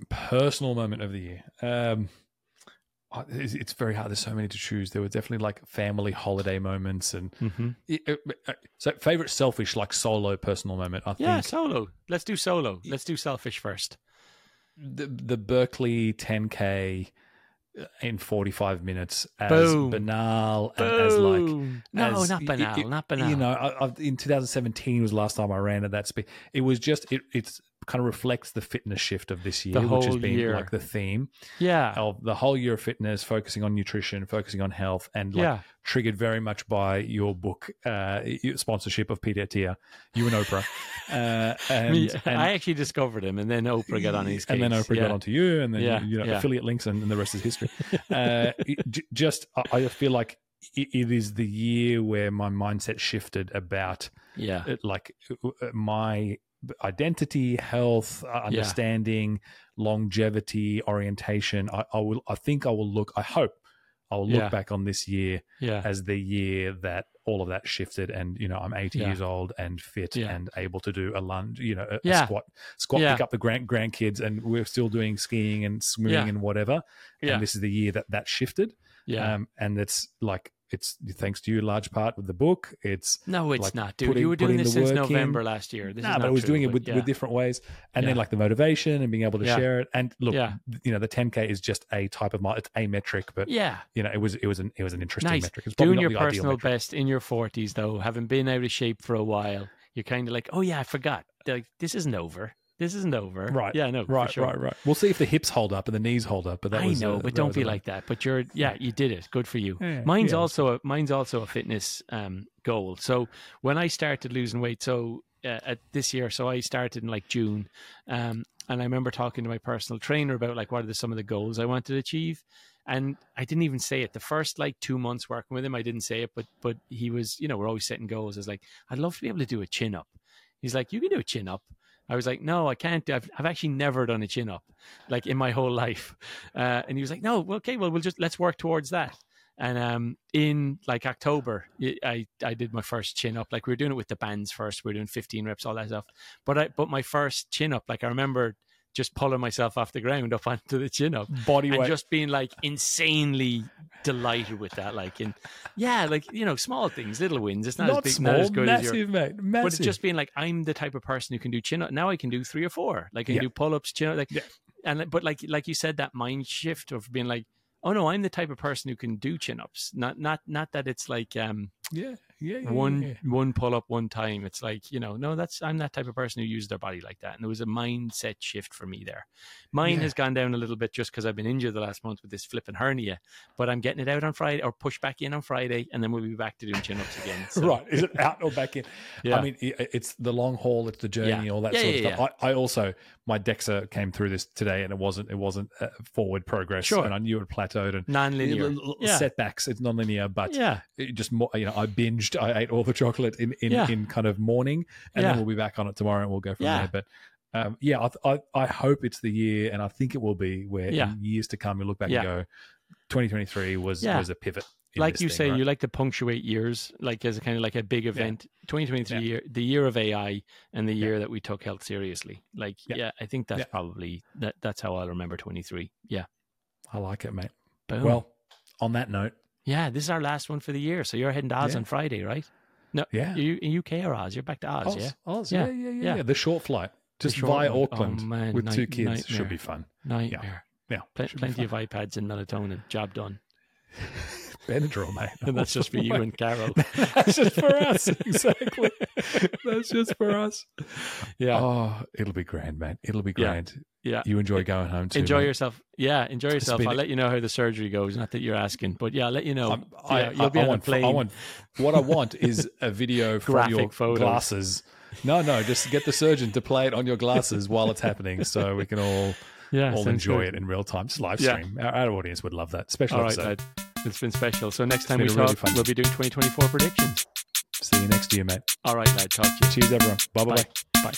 Personal moment of the year. Um It's very hard. There's so many to choose. There were definitely like family holiday moments and mm-hmm. it, it, so favorite selfish, like solo personal moment. I yeah, think solo. Let's do solo. Let's do selfish first. The the Berkeley ten K in forty-five minutes, as Boom. banal Boom. and as like no, as, not banal, it, it, not banal. You know, I, I, in twenty seventeen was the last time I ran at that speed. It was just it. It's. kind of reflects the fitness shift of this year, which has been year. like the theme yeah. of the whole year of fitness, focusing on nutrition, focusing on health, and like yeah. triggered very much by your book, uh, sponsorship of Peter Thiel, you and Oprah. uh, and, yeah, and I actually discovered him, and then Oprah got on his case. And then Oprah yeah. got onto you, and then yeah. you know, yeah. affiliate links, and, and the rest is history. uh, it, just, I feel like it, it is the year where my mindset shifted about yeah. it, like my identity, health, understanding, yeah. longevity, orientation. I, I will. I think I will look. I hope I will look yeah. back on this year yeah. as the year that all of that shifted. And you know, I'm eighty yeah. years old and fit yeah. and able to do a lunge. You know, a, yeah. a squat, squat, yeah. pick up the grand grandkids, and we're still doing skiing and swimming yeah. and whatever. Yeah. And this is the year that that shifted. Yeah, um, and it's like. It's thanks to you, large part, with the book. It's no, it's like not, dude. Putting, you were doing this since November in. last year. No, nah, but I was true, doing it with, yeah. with different ways, and yeah. then like the motivation and being able to yeah. share it. And look, yeah. you know, the ten K is just a type of it's a metric, but yeah, you know, it was it was an it was an interesting nice. metric. It's doing your personal best in your forties, though, having been out of shape for a while, you're kind of like, oh yeah, I forgot. They're like, this isn't over. This isn't over. Right. Yeah, no, right, for sure. right, right. We'll see if the hips hold up and the knees hold up. But that I was, know, uh, but don't be like that. But you're, yeah, you did it. Good for you. Yeah, mine's yeah. also a, mine's also a fitness um, goal. So when I started losing weight, so uh, at this year, so I started in like June. Um, and I remember talking to my personal trainer about like, what are the, some of the goals I wanted to achieve? And I didn't even say it. The first like two months working with him, I didn't say it, but, but he was, you know, we're always setting goals. I was like, I'd love to be able to do a chin up. He's like, you can do a chin up. I was like, no, I can't. I've, I've actually never done a chin up like in my whole life. Uh, and he was like, no, okay, well, we'll just, let's work towards that. And um, in like October, I, I did my first chin up. Like we were doing it with the bands first. We were doing fifteen reps, all that stuff. But I, but my first chin up, like I remember just pulling myself off the ground up onto the chin up. Body weight. And just being like insanely delighted with that. Like, and yeah, like, you know, small things, little wins. It's not, not as big, small, not as good massive, as your... mate, massive. But it's just being like, I'm the type of person who can do chin up. Now I can do three or four. Like I can yeah. do pull-ups, chin up. Like, yeah. and, but like, like you said, that mind shift of being like, oh no, I'm the type of person who can do chin-ups. Not, not, not that it's like, um, yeah, yeah, yeah one, yeah. one pull-up one time. It's like, you know, no, that's, I'm that type of person who uses their body like that. And there was a mindset shift for me there. Mine yeah. has gone down a little bit just because I've been injured the last month with this flipping hernia, but I'm getting it out on Friday or push back in on Friday. And then we'll be back to doing chin-ups again. So. Right. Is it out or back in? Yeah. I mean, it's the long haul. It's the journey, yeah. all that yeah, sort yeah, of yeah. stuff. I, I also, my DEXA came through this today and it wasn't, it wasn't uh, forward progress. Sure. And I knew it plateaued and non-linear setbacks. Yeah. It's non-linear, but yeah. it just more, you know, I binged purged. I ate all the chocolate in in, yeah. in kind of morning, and yeah. then we'll be back on it tomorrow, and we'll go from yeah. there. But um, yeah, I, I I hope it's the year, and I think it will be, where yeah. in years to come, you look back yeah. and go, twenty twenty-three was yeah. was a pivot. Like you thing, say, right? You like to punctuate years, like as a kind of like a big event. Yeah. twenty twenty-three, yeah. year, the year of A I, and the year yeah. that we took health seriously. Like, yeah, yeah I think that's yeah. probably that. That's how I'll remember twenty-three. Yeah, I like it, mate. Boom. Well, on that note, yeah, this is our last one for the year. So you're heading to Oz yeah. on Friday, right? No, yeah, you in U K or Oz? You're back to Oz, Oz yeah, Oz, yeah, yeah, yeah, yeah. yeah. yeah. The short flight just short via one. Auckland oh, man, with night, two kids nightmare. should be fun. Nightmare. Yeah, yeah. Pl- plenty of iPads and melatonin. Job done. Benadryl, mate. And that's just for you and Carol. That's just for us, exactly. That's just for us. Yeah. Oh, it'll be grand, man. It'll be grand. Yeah. yeah. You enjoy going home too. Enjoy mate. yourself. Yeah, enjoy yourself. Been... I'll let you know how the surgery goes. Not that you're asking, but yeah, I'll let you know. Um, I, yeah, you'll I, be I, on want, a plane. I want, what I want is a video from your photos. glasses. No, no, just get the surgeon to play it on your glasses while it's happening, so we can all yeah, all enjoy good. it in real time. Just live stream. Yeah. Our, our audience would love that. Special all episode. Right, it's been special. So next time we talk, really we'll be doing twenty twenty-four predictions. See you next year, mate. All right, lad. Talk to you. Cheers, everyone. Bye-bye. Bye. Bye.